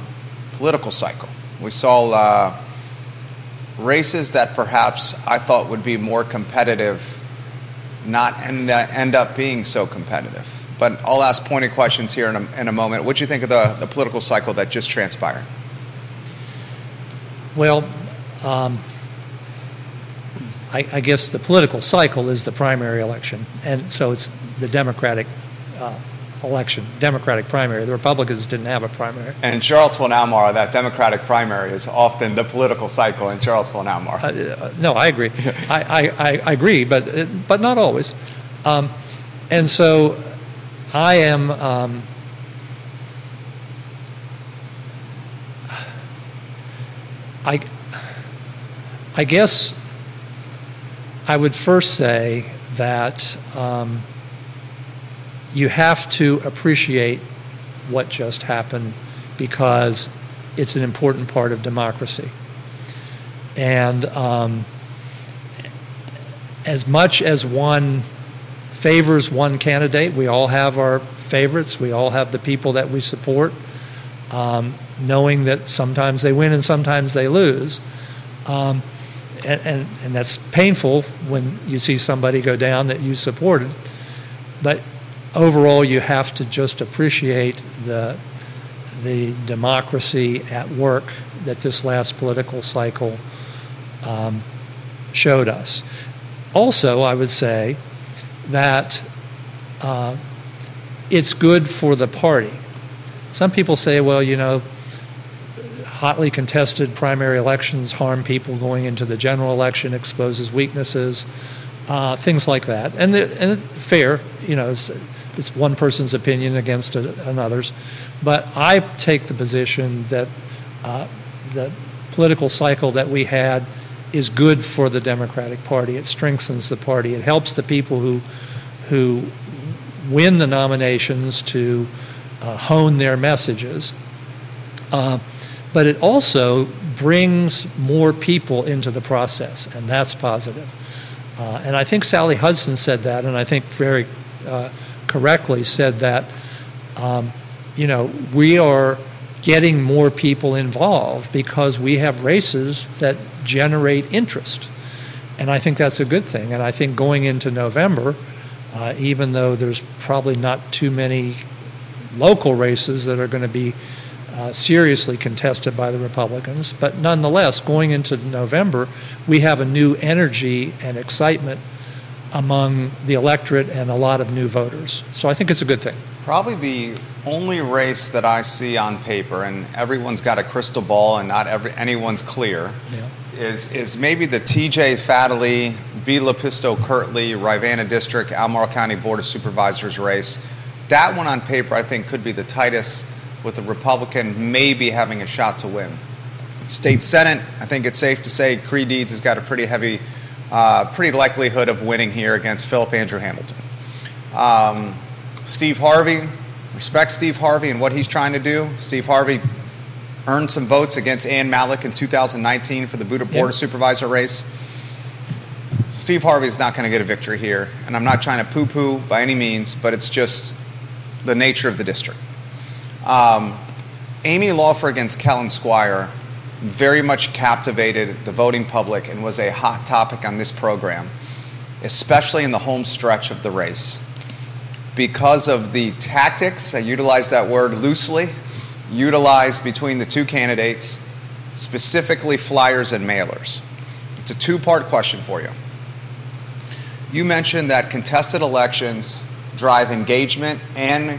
political cycle? We saw uh, races that perhaps I thought would be more competitive not end, uh, end up being so competitive. But I'll ask pointed questions here in a, in a moment. What do you think of the, the political cycle that just transpired? Well, um, I, I guess the political cycle is the primary election, and so it's the Democratic uh, election, Democratic primary. The Republicans didn't have a primary. And Charlottesville and Albemarle, that Democratic primary is often the political cycle in Charlottesville and Albemarle. Uh, uh, no, I agree. I, I, I agree, but it, but not always. Um, and so I am... Um, I, I guess I would first say that um, you have to appreciate what just happened because it's an important part of democracy. And um, as much as one favors one candidate, we all have our favorites, we all have the people that we support, um, knowing that sometimes they win and sometimes they lose. Um, and, and, and that's painful when you see somebody go down that you supported. But overall, you have to just appreciate the the democracy at work that this last political cycle um, showed us. Also, I would say that uh, it's good for the party. Some people say, well, you know, hotly contested primary elections harm people going into the general election, exposes weaknesses, uh, things like that. And, and fair, you know, it's, it's one person's opinion against a, another's. But I take the position that uh, the political cycle that we had is good for the Democratic Party. It strengthens the party. It helps the people who who win the nominations to uh, hone their messages. Uh, But it also brings more people into the process, and that's positive. Uh, and I think Sally Hudson said that, and I think very uh, correctly said that, um, you know, we are getting more people involved because we have races that generate interest. And I think that's a good thing. And I think going into November, uh, even though there's probably not too many local races that are going to be Uh, seriously contested by the Republicans. But nonetheless, going into November, we have a new energy and excitement among the electorate and a lot of new voters. So I think it's a good thing. Probably the only race that I see on paper, and everyone's got a crystal ball and not every, anyone's clear, yeah. is is maybe the T J Fadley, B. Lepisto-Kirtley, Rivanna District, Albemarle County Board of Supervisors race. that one on paper, I think, could be the tightest, with the Republican maybe having a shot to win. State Senate, I think it's safe to say Creigh Deeds has got a pretty heavy, uh, pretty likelihood of winning here against Philip Andrew Hamilton. Um, Steve Harvey, respect Steve Harvey and what he's trying to do. Steve Harvey earned some votes against Ann Malik in two thousand nineteen for the Buda Board of Supervisor race. Steve Harvey's not going to get a victory here, and I'm not trying to poo-poo by any means, but it's just the nature of the district. Um, Amy Laufer against Kellen Squire very much captivated the voting public and was a hot topic on this program, especially in the home stretch of the race. Because of the tactics, I utilize that word loosely, utilized between the two candidates, specifically flyers and mailers. It's a two-part question for you. You mentioned that contested elections drive engagement and,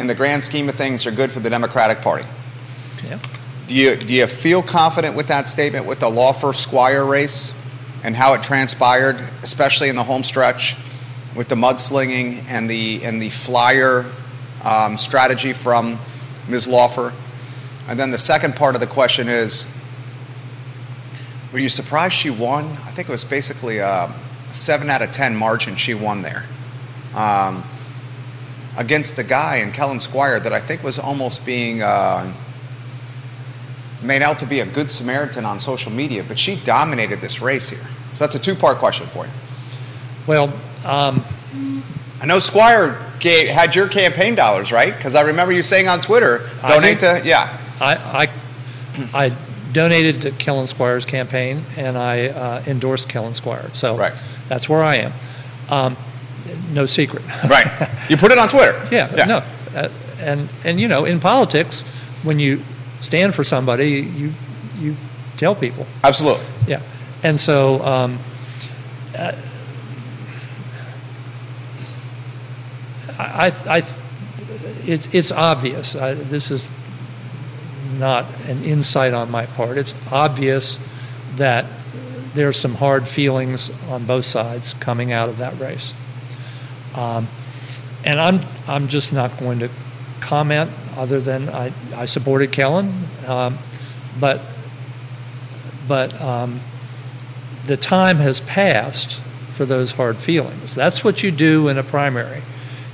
in the grand scheme of things, are good for the Democratic Party. Yeah. Do you do you feel confident with that statement, with the Laufer Squire race and how it transpired, especially in the home stretch, with the mudslinging and the and the flyer um, strategy from Miz Laufer? And then the second part of the question is, were you surprised she won? I think it was basically a seven out of ten margin she won there, um, against the guy in Kellen Squire that I think was almost being uh, made out to be a good Samaritan on social media, but she dominated this race here. So that's a two-part question for you. Well, um, I know Squire gave, had your campaign dollars, right? Because I remember you saying on Twitter, donate I did, to, yeah. I I, I donated to Kellen Squire's campaign, and I uh, endorsed Kellen Squire. So right. That's where I am. Um, no secret. Right. You put it on Twitter. yeah, yeah. No. Uh, and, and, you know, in politics, when you stand for somebody, you you tell people. Absolutely. Yeah. And so um, uh, I, I, I, it's it's obvious. I, this is not an insight on my part. It's obvious that there's some hard feelings on both sides coming out of that race. Um, and I'm I'm just not going to comment other than I, I supported Kellen, um, but but um, the time has passed for those hard feelings. That's what you do in a primary.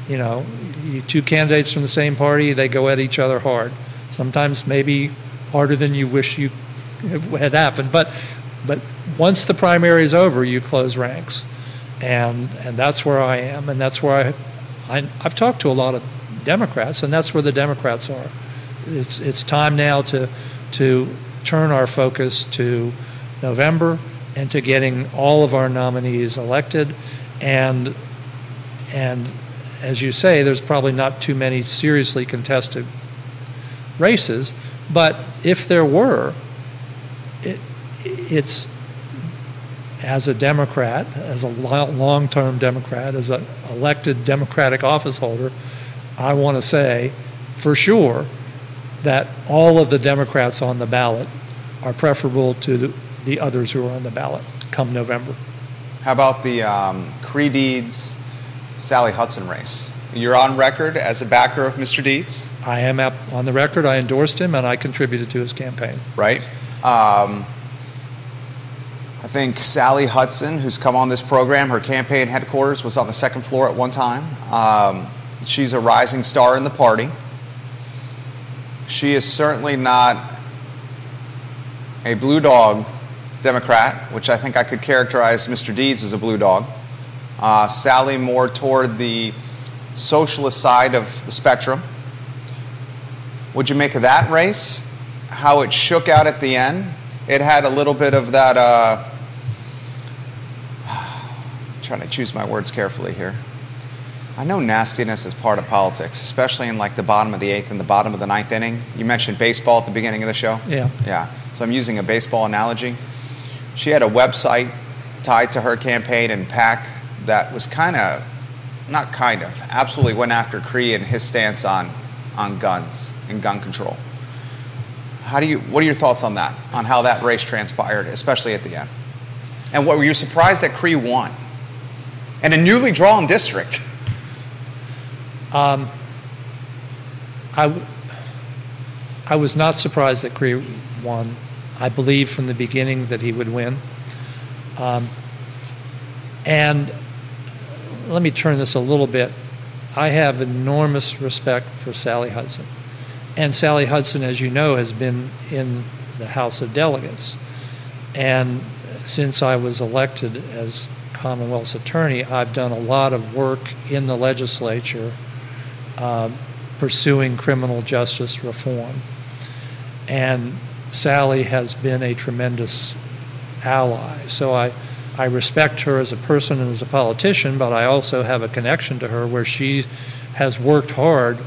You know, you two candidates from the same party, they go at each other hard. Sometimes maybe harder than you wish you had happened. But but once the primary is over, you close ranks. And and that's where I am, and that's where I, I I've talked to a lot of Democrats, and that's where the Democrats are. It's it's time now to to turn our focus to November and to getting all of our nominees elected. And and as you say, there's probably not too many seriously contested races, but if there were, it, it's as a Democrat, as a long-term Democrat, as an elected Democratic office holder, I want to say for sure that all of the Democrats on the ballot are preferable to the, the others who are on the ballot come November. How about the um, Creigh Deeds, Sally Hudson race? You're on record as a backer of Mister Deeds. I am up on the record. I endorsed him, and I contributed to his campaign. Right. Um, I think Sally Hudson, who's come on this program, her campaign headquarters was on the second floor at one time. Um, she's a rising star in the party. She is certainly not a blue dog Democrat, which I think I could characterize Mister Deeds as a blue dog. Uh, Sally more toward the socialist side of the spectrum. What'd you make of that race? How it shook out at the end? It had a little bit of that, uh, I'm trying to choose my words carefully here. I know nastiness is part of politics, especially in like the bottom of the eighth and the bottom of the ninth inning. You mentioned baseball at the beginning of the show. Yeah. Yeah. So I'm using a baseball analogy. She had a website tied to her campaign and PAC that was kind of, not kind of, absolutely went after Creigh and his stance on, on guns and gun control. How do you? What are your thoughts on that, on how that race transpired, especially at the end? And what, were you surprised that Creigh won? And a newly drawn district. Um, I, I was not surprised that Creigh won. I believed from the beginning that he would win. Um, and let me turn this a little bit. I have enormous respect for Sally Hudson. And Sally Hudson, as you know, has been in the House of Delegates. And since I was elected as Commonwealth's attorney, I've done a lot of work in the legislature uh, pursuing criminal justice reform. And Sally has been a tremendous ally. So I, I respect her as a person and as a politician, but I also have a connection to her where she has worked hard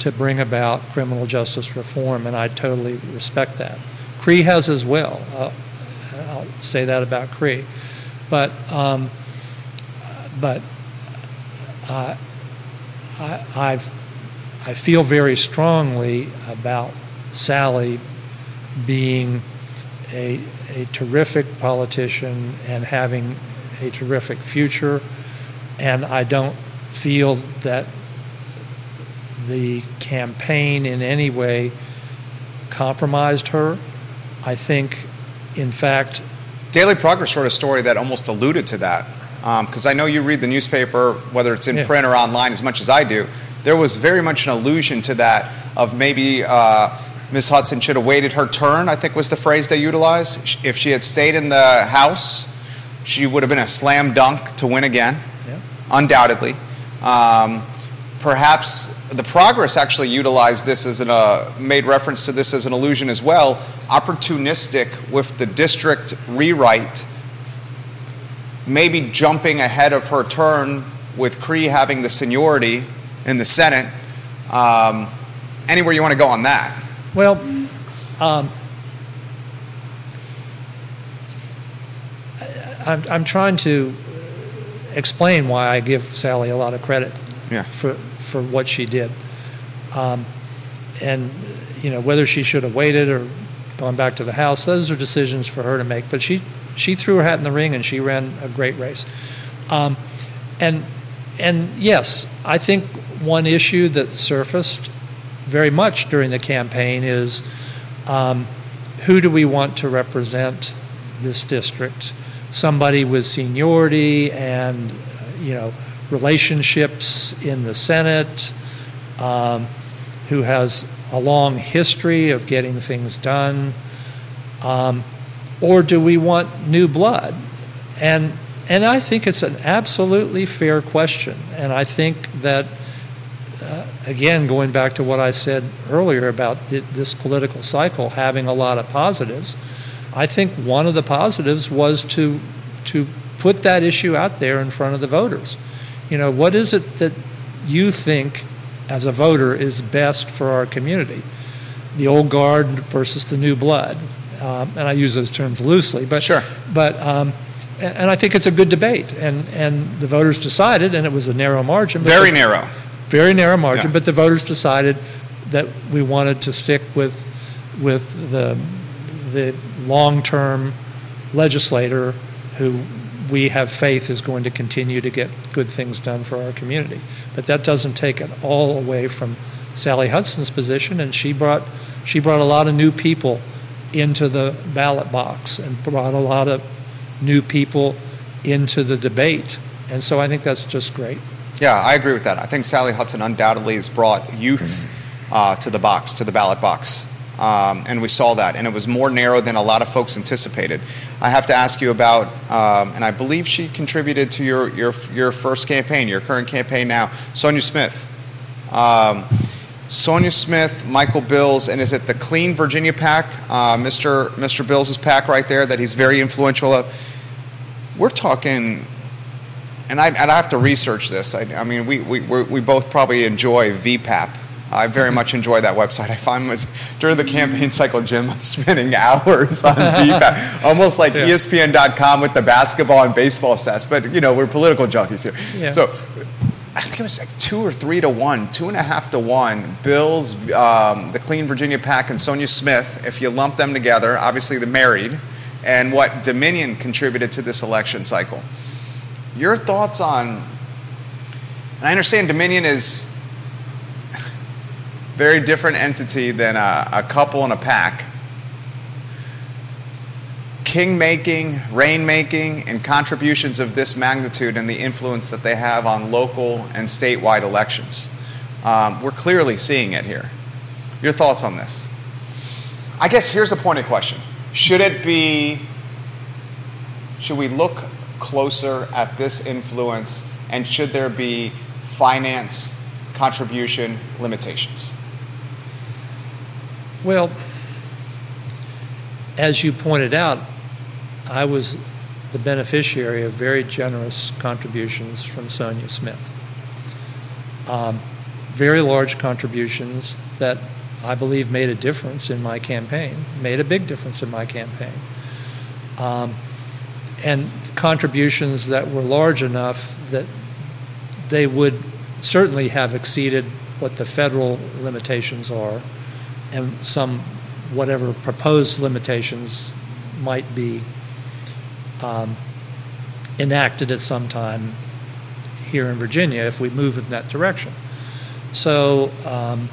to bring about criminal justice reform, and I totally respect that. Creigh has as well. Uh, I'll say that about Creigh. But um, but uh, I I've, I feel very strongly about Sally being a a terrific politician and having a terrific future, and I don't feel that the campaign in any way compromised her. I think, in fact, Daily Progress wrote a story that almost alluded to that, because um, I know you read the newspaper, whether it's in yeah. print or online, as much as I do. There was very much an allusion to that of maybe uh, Miz Hudson should have waited her turn, I think was the phrase they utilized. If she had stayed in the House, she would have been a slam dunk to win again, yeah. undoubtedly. Um, perhaps the Progress actually utilized this as an uh, made reference to this as an allusion as well, opportunistic with the district rewrite, maybe jumping ahead of her turn with Creigh having the seniority in the Senate. Um, anywhere you want to go on that? Well, um, I'm, I'm trying to explain why I give Sally a lot of credit yeah. for. for what she did. Um, and, you know, whether she should have waited or gone back to the House, those are decisions for her to make. But she, she threw her hat in the ring and she ran a great race. Um, and, and yes, I think one issue that surfaced very much during the campaign is um, who do we want to represent this district? Somebody with seniority and, you know, relationships in the Senate, um, who has a long history of getting things done, um, or do we want new blood? And and I think it's an absolutely fair question. And I think that, uh, again, going back to what I said earlier about th- this political cycle having a lot of positives, I think one of the positives was to to put that issue out there in front of the voters. You know, what is it that you think as a voter is best for our community? The old guard versus the new blood. Um, and I use those terms loosely. But, sure. But, um, and I think it's a good debate. And, and the voters decided, and it was a narrow margin. Very the, narrow. Very narrow margin. Yeah. But the voters decided that we wanted to stick with, with the, the long-term legislator who we have faith is going to continue to get good things done for our community. But that doesn't take it all away from Sally Hudson's position, and she brought she brought a lot of new people into the ballot box and brought a lot of new people into the debate. And so I think that's just great. Yeah, I agree with that. I think Sally Hudson undoubtedly has brought youth uh, to the box, to the ballot box. Um, and we saw that, and it was more narrow than a lot of folks anticipated. I have to ask you about, um, and I believe she contributed to your, your your first campaign, your current campaign now, Sonja Smith. Um, Sonja Smith, Michael Bills, and is it the Clean Virginia PAC, uh, Mister Mister Bills' PAC right there that he's very influential of? We're talking, and I, and I have to research this. I, I mean, we we we're, we both probably enjoy V PAP. I very much enjoy that website. I find was during the campaign cycle, Jim, I'm spending hours on V PAP, almost like yeah. E S P N dot com with the basketball and baseball stats. But, you know, we're political junkies here. Yeah. So I think it was like two or three to one, two and a half to one. Bills, um, the Clean Virginia PAC, and Sonja Smith, if you lump them together, obviously they're married, and what Dominion contributed to this election cycle. Your thoughts on, and I understand Dominion is very different entity than a, a couple in a pack. King-making, reign-making, and contributions of this magnitude and the influence that they have on local and statewide elections. Um, we're clearly seeing it here. Your thoughts on this? I guess here's a pointed question. Should it be, should we look closer at this influence, and should there be finance contribution limitations? Well, as you pointed out, I was the beneficiary of very generous contributions from Sonja Smith. Um, very large contributions that I believe made a difference in my campaign, made a big difference in my campaign. Um, and contributions that were large enough that they would certainly have exceeded what the federal limitations are, and some whatever proposed limitations might be um, enacted at some time here in Virginia if we move in that direction. So um,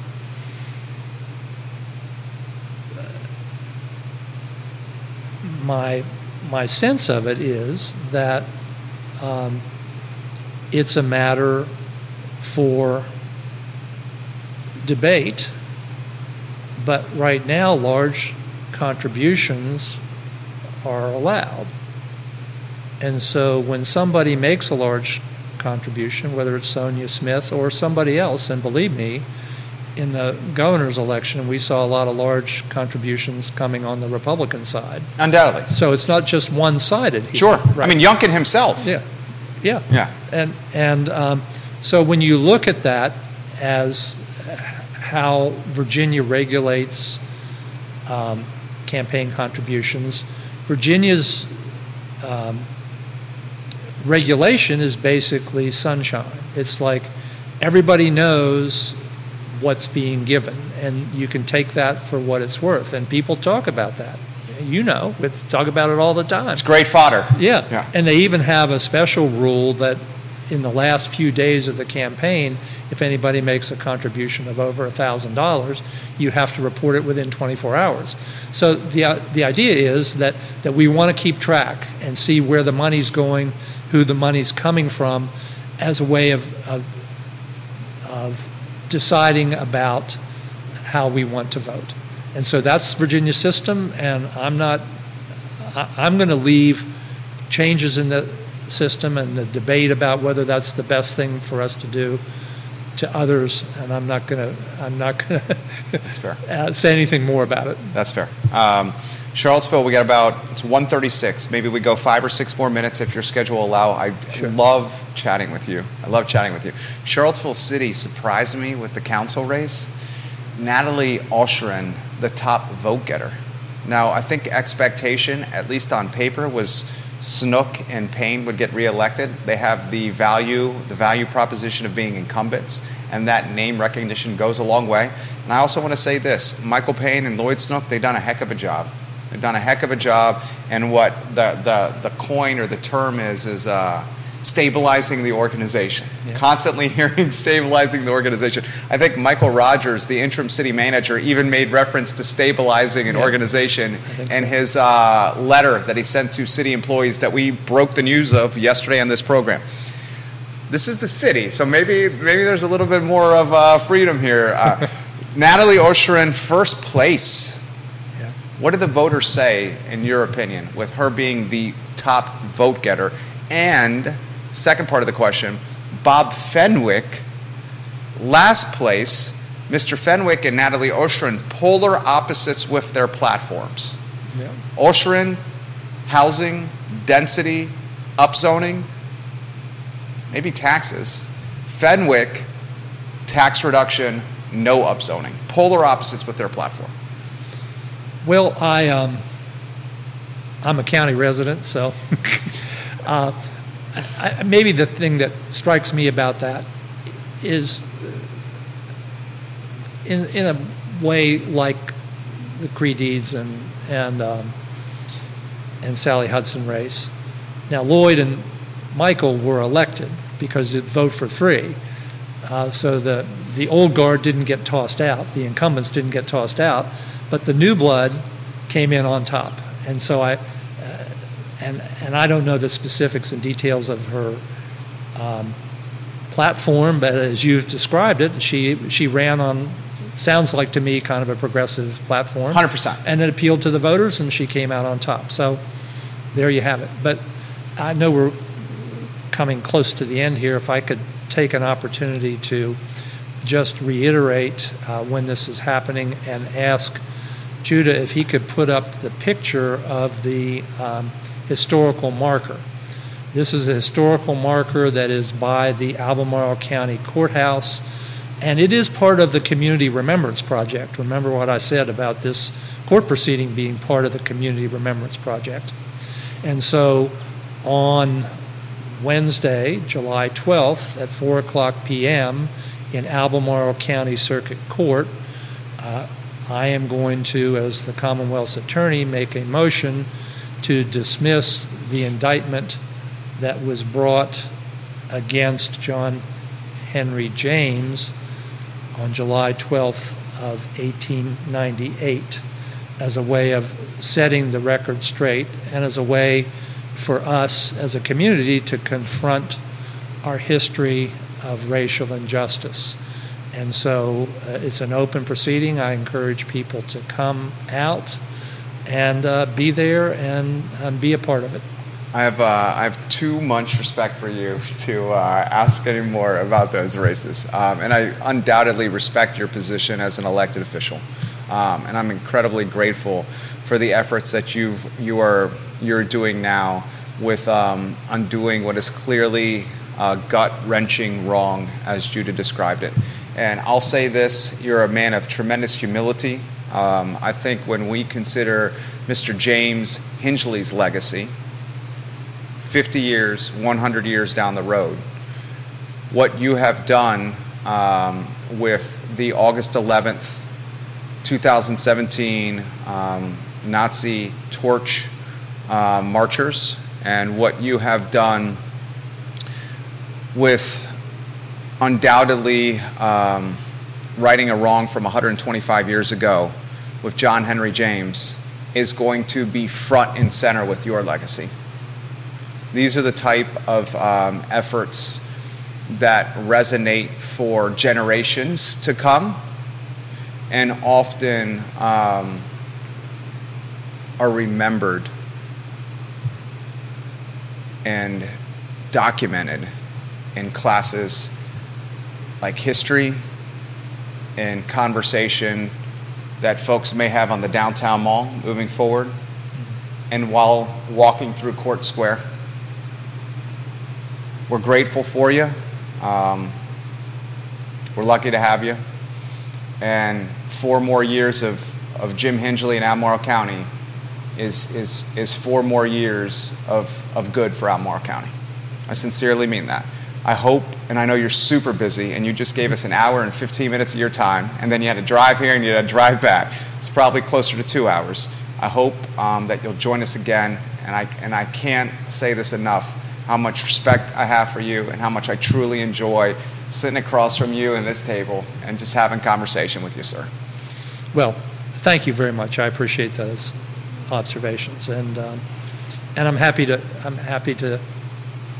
my my sense of it is that um, it's a matter for debate. But right now, large contributions are allowed. And so when somebody makes a large contribution, whether it's Sonja Smith or somebody else, and believe me, in the governor's election, we saw a lot of large contributions coming on the Republican side. Undoubtedly. So it's not just one-sided here. Sure. Right? I mean, Youngkin himself. Yeah. Yeah. Yeah. And, and um, so when you look at that as how Virginia regulates um, campaign contributions. Virginia's um, regulation is basically sunshine. It's like everybody knows what's being given, and you can take that for what it's worth. And people talk about that. You know, we talk about it all the time. It's great fodder. Yeah. yeah. And they even have a special rule that in the last few days of the campaign, if anybody makes a contribution of over one thousand dollars, you have to report it within twenty-four hours. So the uh, the idea is that, that we want to keep track and see where the money's going, who the money's coming from, as a way of of, of deciding about how we want to vote. And so that's Virginia's system, and I'm not I, I'm going to leave changes in the system and the debate about whether that's the best thing for us to do to others, and I'm not going to I'm not going to That's fair. Say anything more about it. That's fair. Um, Charlottesville, we got about it's one thirty-six. Maybe we go five or six more minutes if your schedule allow. I sure. love chatting with you. I love chatting with you. Charlottesville City surprised me with the council race. Natalie Oschrin, the top vote getter. Now, I think expectation, at least on paper, was Snook and Payne would get reelected. They have the value, the value proposition of being incumbents, and that name recognition goes a long way. And I also want to say this, Michael Payne and Lloyd Snook, they've done a heck of a job. They've done a heck of a job, and what the the, the coin or the term is, is uh, stabilizing the organization. Yeah. Constantly hearing stabilizing the organization. I think Michael Rogers, the interim city manager, even made reference to stabilizing an yeah. organization in so. his uh, letter that he sent to city employees that we broke the news of yesterday on this program. This is the city, so maybe maybe there's a little bit more of uh, freedom here. Uh, Natalie Oschrin, first place. Yeah. What did the voters say, in your opinion, with her being the top vote getter? And second part of the question, Bob Fenwick, last place. Mister Fenwick and Natalie Oschrin, polar opposites with their platforms. Yeah. Oschrin, housing, density, upzoning, maybe taxes. Fenwick, tax reduction, no upzoning. Polar opposites with their platform. Well, I, um, I'm a county resident, so... Uh, I, maybe the thing that strikes me about that is, in in a way, like the Creigh Deeds and and um, and Sally Hudson race. Now Lloyd and Michael were elected because they vote for three. uh, so that the old guard didn't get tossed out, the incumbents didn't get tossed out, but the new blood came in on top. And so I, uh, and and I don't know the specifics and details of her um, platform, but as you've described it, she she ran on, sounds like to me, kind of a progressive platform. one hundred percent. And it appealed to the voters, and she came out on top. So there you have it. But I know we're coming close to the end here. If I could take an opportunity to just reiterate uh, when this is happening and ask Judah if he could put up the picture of the um, historical marker. This is a historical marker that is by the Albemarle County Courthouse, and it is part of the Community Remembrance Project. Remember what I said about this court proceeding being part of the Community Remembrance Project. And so on Wednesday, July twelfth at four o'clock p.m. in Albemarle County Circuit Court, uh, I am going to, as the Commonwealth's attorney, make a motion to dismiss the indictment that was brought against John Henry James on July twelfth of eighteen ninety-eight as a way of setting the record straight and as a way for us as a community to confront our history of racial injustice. And so uh, it's an open proceeding. I encourage people to come out and uh, be there and, and be a part of it. I have uh, I have too much respect for you to uh, ask any more about those races. Um, and I undoubtedly respect your position as an elected official. Um, and I'm incredibly grateful for the efforts that you've you are you're doing now with um, undoing what is clearly uh, gut-wrenching wrong, as Judah described it. And I'll say this: you're a man of tremendous humility. Um, I think when we consider Mister James Hingeley's legacy, fifty years, one hundred years down the road, what you have done um, with the August eleventh. two thousand seventeen um, Nazi torch uh, marchers, and what you have done with undoubtedly um, righting a wrong from one hundred twenty-five years ago with John Henry James is going to be front and center with your legacy. These are the type of um, efforts that resonate for generations to come, and often um, are remembered and documented in classes like history and conversation that folks may have on the downtown mall moving forward and while walking through Court Square. We're grateful for you. Um, we're lucky to have you. And four more years of, of Jim Hingeley in Albemarle County is is is four more years of, of good for Albemarle County. I sincerely mean that. I hope, and I know you're super busy, and you just gave us an hour and fifteen minutes of your time, and then you had to drive here and you had to drive back. It's probably closer to two hours. I hope um, that you'll join us again, and I and I can't say this enough, how much respect I have for you and how much I truly enjoy sitting across from you and this table and just having conversation with you, sir. Well, thank you very much. I appreciate those observations, and um, and I'm happy to I'm happy to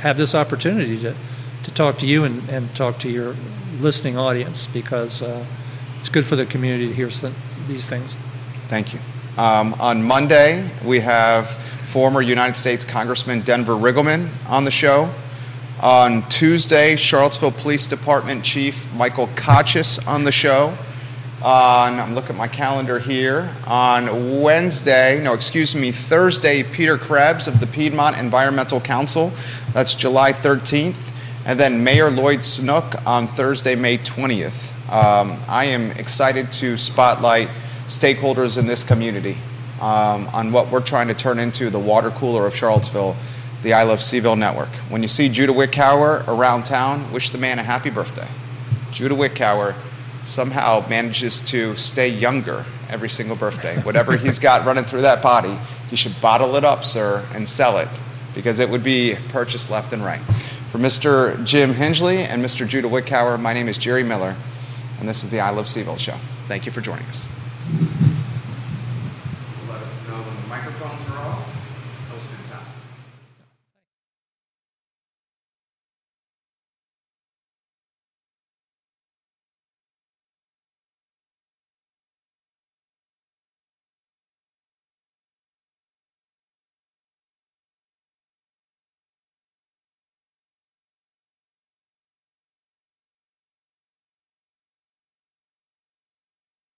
have this opportunity to, to talk to you and, and talk to your listening audience, because uh, it's good for the community to hear some, these things. Thank you. Um, on Monday, we have former United States Congressman Denver Riggleman on the show. On Tuesday, Charlottesville Police Department Chief Michael Kochis on the show. Uh, and I'm looking at my calendar here. On Wednesday, no, excuse me, Thursday, Peter Krebs of the Piedmont Environmental Council. That's July thirteenth. And then Mayor Lloyd Snook on Thursday, May twentieth. Um, I am excited to spotlight stakeholders in this community um, on what we're trying to turn into the water cooler of Charlottesville, the I Love CVille Network. When you see Judah Wickhauer around town, wish the man a happy birthday. Judah Wickhauer somehow manages to stay younger every single birthday. Whatever he's got running through that body, he should bottle it up, sir, and sell it, because it would be purchased left and right. For Mister Jim Hingeley and Mister Judah Wickhauer, my name is Jerry Miller, and this is the I Love CVille Show. Thank you for joining us. Let us know when the microphones are off.